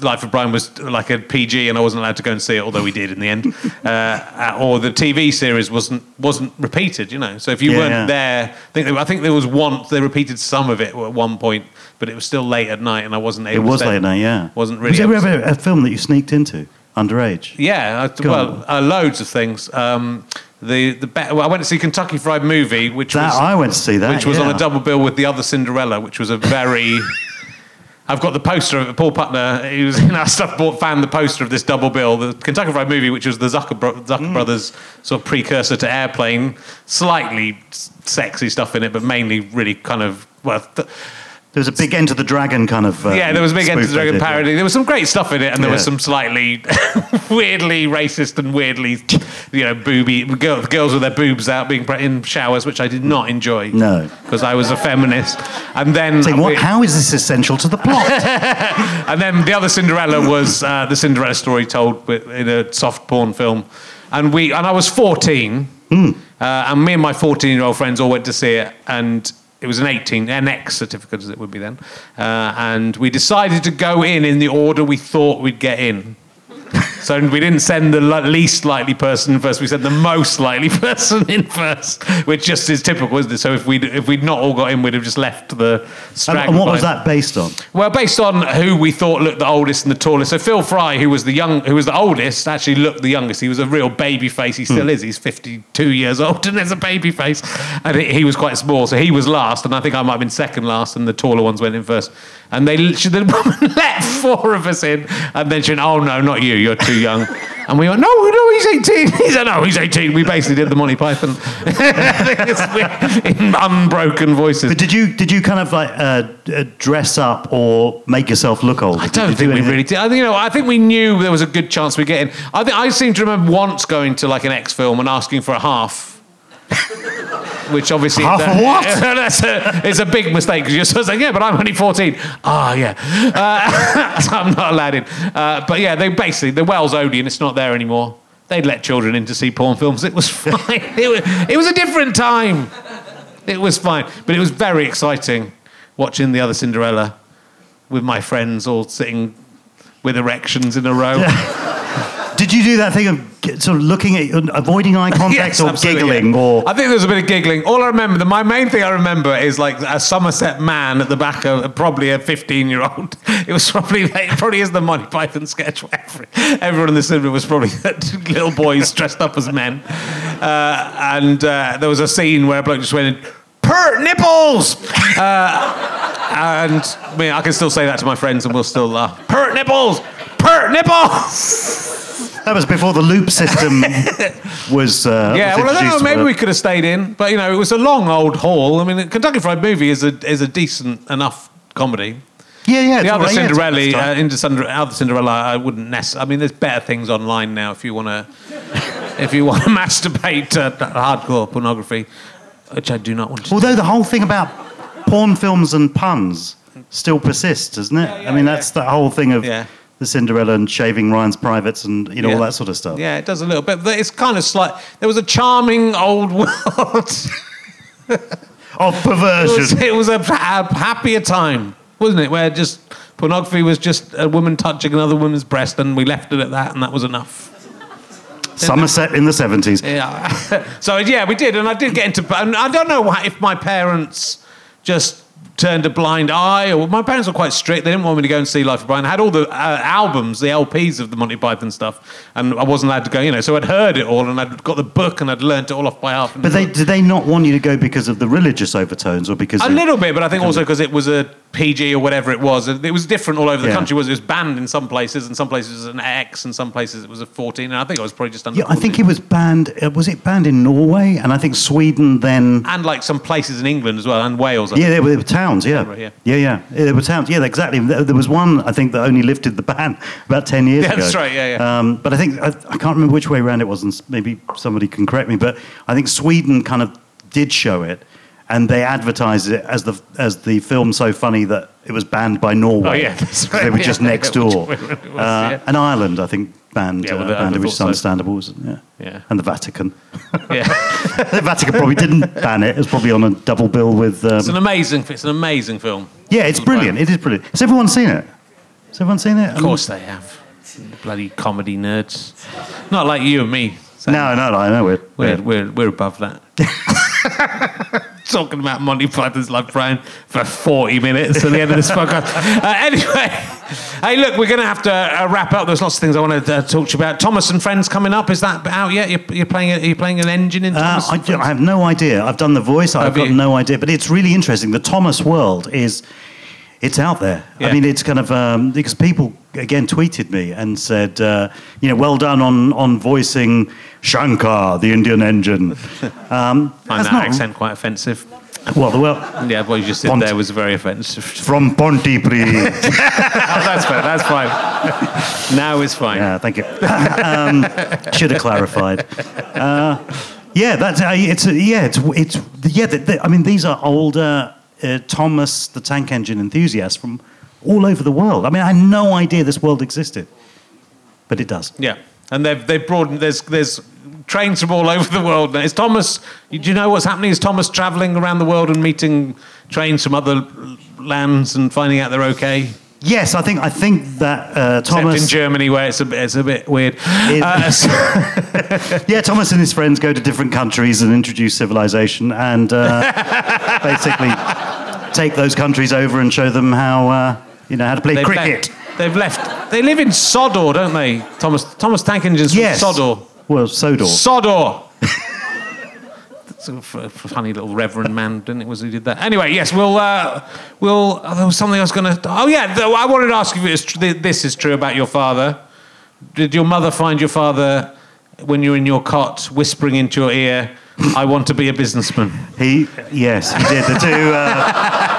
Life of Brian was like a P G and I wasn't allowed to go and see it, although we did in the end, uh, or the T V series wasn't wasn't repeated, you know. So if you yeah, weren't yeah. there, I think, they, I think there was one. They repeated some of it at one point, but it was still late at night, and I wasn't able. It was to late at night, yeah. Wasn't really. Was there ever a film that you sneaked into underage? Yeah, I, well, uh, loads of things. Um, The the be- well, I went to see Kentucky Fried Movie, which that, was I went to see that, which was yeah. on a double bill with The Other Cinderella, which was a very. I've got the poster of it. Paul Putner, who was in our stuff, bought, found the poster of this double bill, the Kentucky Fried Movie, which was the Zucker, Bro- Zucker mm. Brothers sort of precursor to Airplane. Slightly sexy stuff in it, but mainly really kind of... well. Th- There was a big Enter the Dragon kind of... Uh, yeah, there was a big Enter the Dragon parody. There was some great stuff in it, and there yeah. was some slightly weirdly racist and weirdly, you know, booby... Girl, girls with their boobs out being in showers, which I did not enjoy. No. Because I was a feminist. And then... Saying, what, we, how is this essential to the plot? And then The Other Cinderella was uh, the Cinderella story told in a soft porn film. And we and I was fourteen, mm. uh, and me and my fourteen-year-old friends all went to see it, and... It was an eighteen, an X certificate as it would be then. Uh, and we decided to go in in the order we thought we'd get in. So we didn't send the least likely person first, we sent the most likely person in first, which just is typical, isn't it? So if we'd, if we'd not all got in, we'd have just left the straggle. And, and what was that based on? Well, based on who we thought looked the oldest and the tallest. So Phil Fry, who was the young, who was the oldest, actually looked the youngest. He was a real baby face. He still hmm. is. He's fifty-two years old and there's a baby face. And it, he was quite small, so he was last, and I think I might have been second last, and the taller ones went in first. And they the woman let four of us in, and then she went, oh no, not you, you're too young. And we went, no, no, he's eighteen. He said, no, he's eighteen. We basically did the Monty Python in unbroken voices. But did you did you kind of like uh, dress up or make yourself look old? I don't think we really did. I think you know, I think we knew there was a good chance we'd get in. I think I seem to remember once going to like an X film and asking for a half. Which obviously half a what? That's a, it's a big mistake because you're sort of saying, yeah, but I'm only fourteen. Ah, oh, yeah, uh, so I'm not allowed in. Uh, but yeah, they basically the Wells Odeon. It's not there anymore. They'd let children in to see porn films. It was fine. it, was, it was a different time. It was fine, but it was very exciting watching The Other Cinderella with my friends all sitting with erections in a row. Yeah. Did you do that thing of? Sort of looking at, avoiding eye contact yes, or giggling, yeah. or I think there was a bit of giggling. All I remember, the, my main thing I remember is like a Somerset man at the back of probably a fifteen-year-old. It was probably it probably is the Monty Python sketch where every, everyone in the cinema was probably little boys dressed up as men, uh, and uh, there was a scene where a bloke just went in, "Pert nipples," uh, and I mean I can still say that to my friends and we'll still laugh. "Pert nipples, pert nipples." That was before the loop system was uh, yeah. Was well, I don't know. Maybe we could have stayed in, but you know, it was a long old haul. I mean, Kentucky Fried Movie is a is a decent enough comedy. Yeah, yeah. The other right, Cinderella, yeah, uh, into Cinder- other Cinderella, I wouldn't necessarily... I mean, there's better things online now if you want to if you want to masturbate to hardcore pornography, which I do not want to Although do. The whole thing about porn films and puns still persists, doesn't it? Yeah, yeah, I mean, that's yeah. the whole thing of... Yeah. The Cinderella and shaving Ryan's privates and you know yeah. all that sort of stuff. Yeah, it does a little bit. But it's kind of slight. There was a charming old world of perversion. It was, it was a, a happier time, wasn't it? Where just pornography was just a woman touching another woman's breast, and we left it at that, and that was enough. Somerset in the seventies. Yeah. So yeah, we did, and I did get into. And I don't know if my parents just. Turned a blind eye, or my parents were quite strict. They didn't want me to go and see Life of Brian. I had all the uh, albums, the L Ps of the Monty Python stuff, and I wasn't allowed to go, you know, so I'd heard it all, and I'd got the book, and I'd learnt it all off by heart. But they, did they not want you to go because of the religious overtones, or because... A of, little bit, but I think also because it was a P G or whatever it was. It was different all over the yeah. country. It was, it was banned in some places, and some places it was an X, and some places it was a fourteen, and I think I was probably just under yeah, fourteen. I think it was banned... Uh, was it banned in Norway? And I think Sweden then... And, like, some places in England as well, and Wales. I yeah, there were towns. Yeah. yeah, yeah, yeah. There were towns. Yeah, exactly. There was one I think that only lifted the ban about ten years yeah, ago. That's right. Yeah, yeah. Um, but I think I, I can't remember which way around it was, and maybe somebody can correct me. But I think Sweden kind of did show it, and they advertised it as the as the film so funny that it was banned by Norway. Oh yeah, that's right. They were yeah, just yeah, next yeah, door. Was, uh, yeah. And Ireland, I think, banned, yeah, well, uh, banned it, which is understandable, isn't it? Yeah. yeah. And the Vatican. Yeah. The Vatican probably didn't ban it. It was probably on a double bill with... Um... It's an amazing It's an amazing film. Yeah, it's brilliant. It is brilliant. Has everyone seen it? Has everyone seen it? Of course they have. Bloody comedy nerds. Not like you and me. So no, no, no, I know. We're, we're, we're, we're above that. Talking about Monty Python's Life of Brian for forty minutes at the end of this podcast. Uh, anyway, hey, look, we're going to have to uh, wrap up. There's lots of things I want to uh, talk to you about. Thomas and Friends coming up. Is that out yet? You're, you're playing. Are you playing an engine in Thomas? Uh, I, do, I have no idea. I've done the voice. I've have got you? no idea. But it's really interesting. The Thomas world is, it's out there. Yeah. I mean, it's kind of um, because people again tweeted me and said, uh, you know, well done on on voicing Shankar, the Indian engine. Um, I find that not... accent quite offensive. Well, well, yeah, what you just did Pont- there was very offensive. From Pontypridd. Oh, that's fair, that's fine. Now it's fine. Yeah, thank you. um, should have clarified. Uh, yeah, that's uh, it's uh, yeah, it's it's yeah. The, the, I mean, these are older uh, Thomas the Tank Engine enthusiasts from all over the world. I mean, I had no idea this world existed, but it does. Yeah, and they've they've broadened. There's there's. Trains from all over the world now. Is Thomas, do you know what's happening? Is Thomas travelling around the world and meeting trains from other lands and finding out they're okay? Yes, I think I think that uh, Thomas... Except in Germany where it's a bit, it's a bit weird. It, uh, so... yeah, Thomas and his friends go to different countries and introduce civilization and uh, basically take those countries over and show them how, uh, you know, how to play they've cricket. Left, they've left... They live in Sodor, don't they? Thomas Thomas Tank Engine's from yes. Sodor. Well, Sodor. Sodor. That's a funny little reverend man, didn't it? Was he did that? Anyway, yes, we'll uh, we'll. Oh, there was something I was going to. Oh yeah, I wanted to ask you if this is true about your father. Did your mother find your father when you were in your cot whispering into your ear, "I want to be a businessman"? He yes, he did. The two. Uh...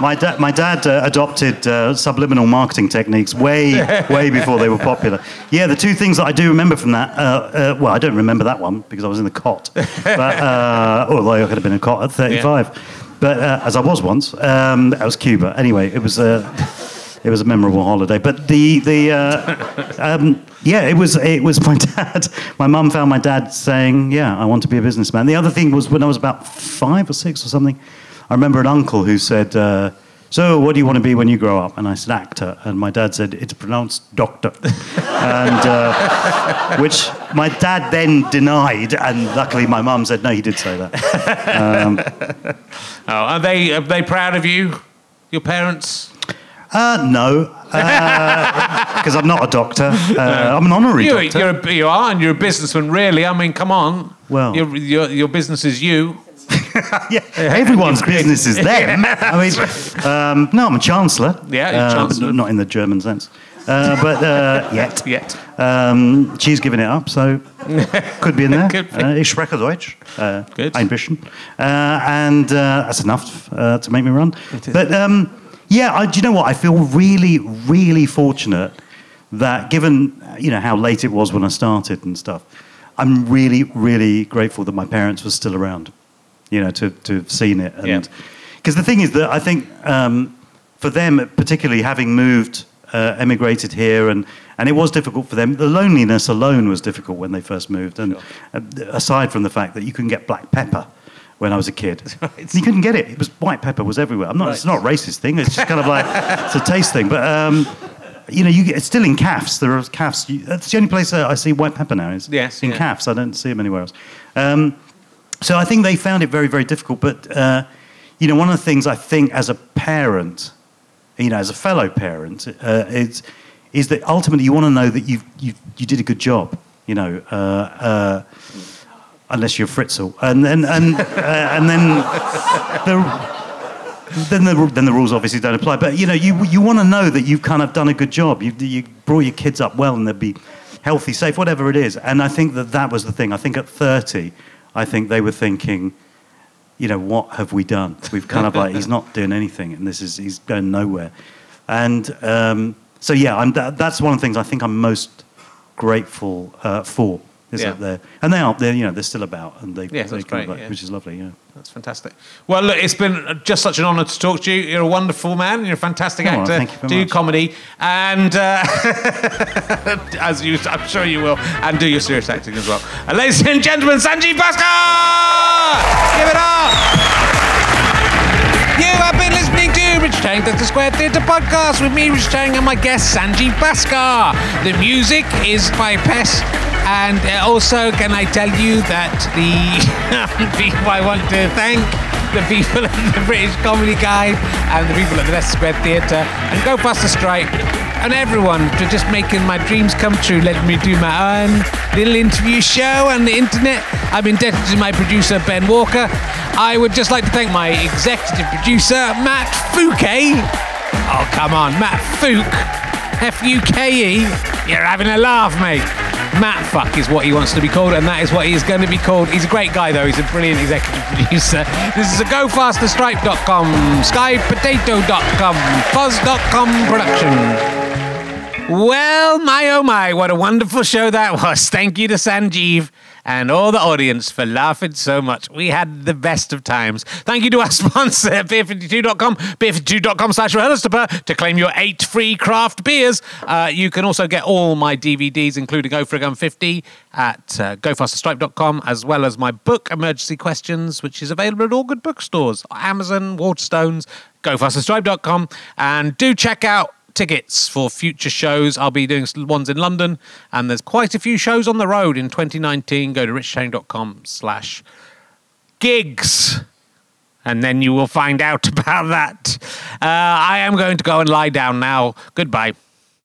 My, da- my dad uh, adopted uh, subliminal marketing techniques way, way before they were popular. Yeah, the two things that I do remember from that, uh, uh, well, I don't remember that one because I was in the cot, but, uh, although I could have been in a cot at thirty-five, yeah. But uh, as I was once, um, that was Cuba. Anyway, it was a, it was a memorable holiday. But the the uh, um, yeah, it was it was my dad. My mum found my dad saying, "Yeah, I want to be a businessman." The other thing was when I was about five or six or something. I remember an uncle who said, uh, so what do you want to be when you grow up? And I said, actor. And my dad said, it's pronounced doctor. and uh, which my dad then denied. And luckily my mum said, no, he did say that. Um, oh, are they are they proud of you, your parents? Uh, no, because uh, I'm not a doctor. Uh, no. I'm an honorary you, doctor. You're a, you are, and you're a businessman, really. I mean, come on. Well, you're, you're, your business is you. yeah, everyone's business is them. I mean, um, no, I'm a chancellor. Yeah, you're uh, chancellor. Not in the German sense, uh, but uh, yet, yet. Um, she's given it up, so could be in there. Uh, ich spreche Deutsch. Uh, Good. Ein bisschen, uh, and uh, that's enough uh, to make me run. But um, Yeah, I, do you know what? I feel really, really fortunate that given, you know, how late it was when I started and stuff, I'm really, really grateful that my parents were still around, you know, to, to have seen it. And because yeah. the thing is that I think um, for them, particularly having moved, uh, emigrated here, and, and it was difficult for them. The loneliness alone was difficult when they first moved. And sure. aside from the fact that you couldn't get black pepper when I was a kid. You couldn't get it. It was white pepper was everywhere. I'm not. Right. It's not a racist thing. It's just kind of like, it's a taste thing. But, um, you know, you get, it's still in Caffs. There are Caffs. You, that's the only place I see white pepper now is yes, in yeah. Caffs. I don't see them anywhere else. Um, so I think they found it very, very difficult. But, uh, you know, one of the things I think as a parent, you know, as a fellow parent, uh, is, is that ultimately you want to know that you've, you you did a good job, you know, uh, uh, unless you're Fritzl. And then, and, uh, and then... the, Then the then the rules obviously don't apply, but you know you you want to know that you've kind of done a good job. You you brought your kids up well, and they'd be healthy, safe, whatever it is. And I think that that was the thing. I think at thirty, I think they were thinking, you know, what have we done? We've kind of like he's not doing anything, and this is he's going nowhere. And um, so yeah, I'm that, that's one of the things I think I'm most grateful uh, for. Is yeah. there. And they are, they're, you know, they're still about, and they, yeah, they come great, about, yeah. which is lovely, yeah. That's fantastic. Well, look, it's been just such an honour to talk to you. You're a wonderful man. You're a fantastic oh, actor. Thank you very do much. Comedy, and uh, as you, I'm sure you will, and do your serious acting as well. And ladies and gentlemen, Sanjeev Bhaskar! Give it up! You have been listening to Richard Chang, the Square Theatre Podcast, with me, Richard Chang, and my guest, Sanjeev Bhaskar. The music is by Pest. And also, can I tell you that the people I want to thank the people at the British Comedy Guide and the people at the Leicester Square Theatre and Go Past the Stripe and everyone for just making my dreams come true, letting me do my own little interview show on the internet. I'm indebted to my producer, Ben Walker. I would just like to thank my executive producer, Matt Fouquet. Oh, come on, Matt Fouke. F U K E. You're having a laugh, mate. Matt Fuck is what he wants to be called, and that is what he is going to be called. He's a great guy, though. He's a brilliant executive producer. This is a go fast the stripe dot com, sky potato dot com, fuzz dot com production. Well, my oh my, what a wonderful show that was. Thank you to Sanjeev and all the audience for laughing so much. We had the best of times. Thank you to our sponsor, beer fifty-two dot com, beer fifty-two dot com slash Rohelastapur to claim your eight free craft beers. Uh, you can also get all my D V Ds, including Go For A Gun fifty, at uh, go fast the stripe dot com, as well as my book, Emergency Questions, which is available at all good bookstores, Amazon, Waterstones, go fast the stripe dot com. And do check out tickets for future shows. I'll be doing ones in London, and there's quite a few shows on the road in twenty nineteen. Go to richchang.com slash gigs, and then you will find out about that. Uh, I am going to go and lie down now. Goodbye.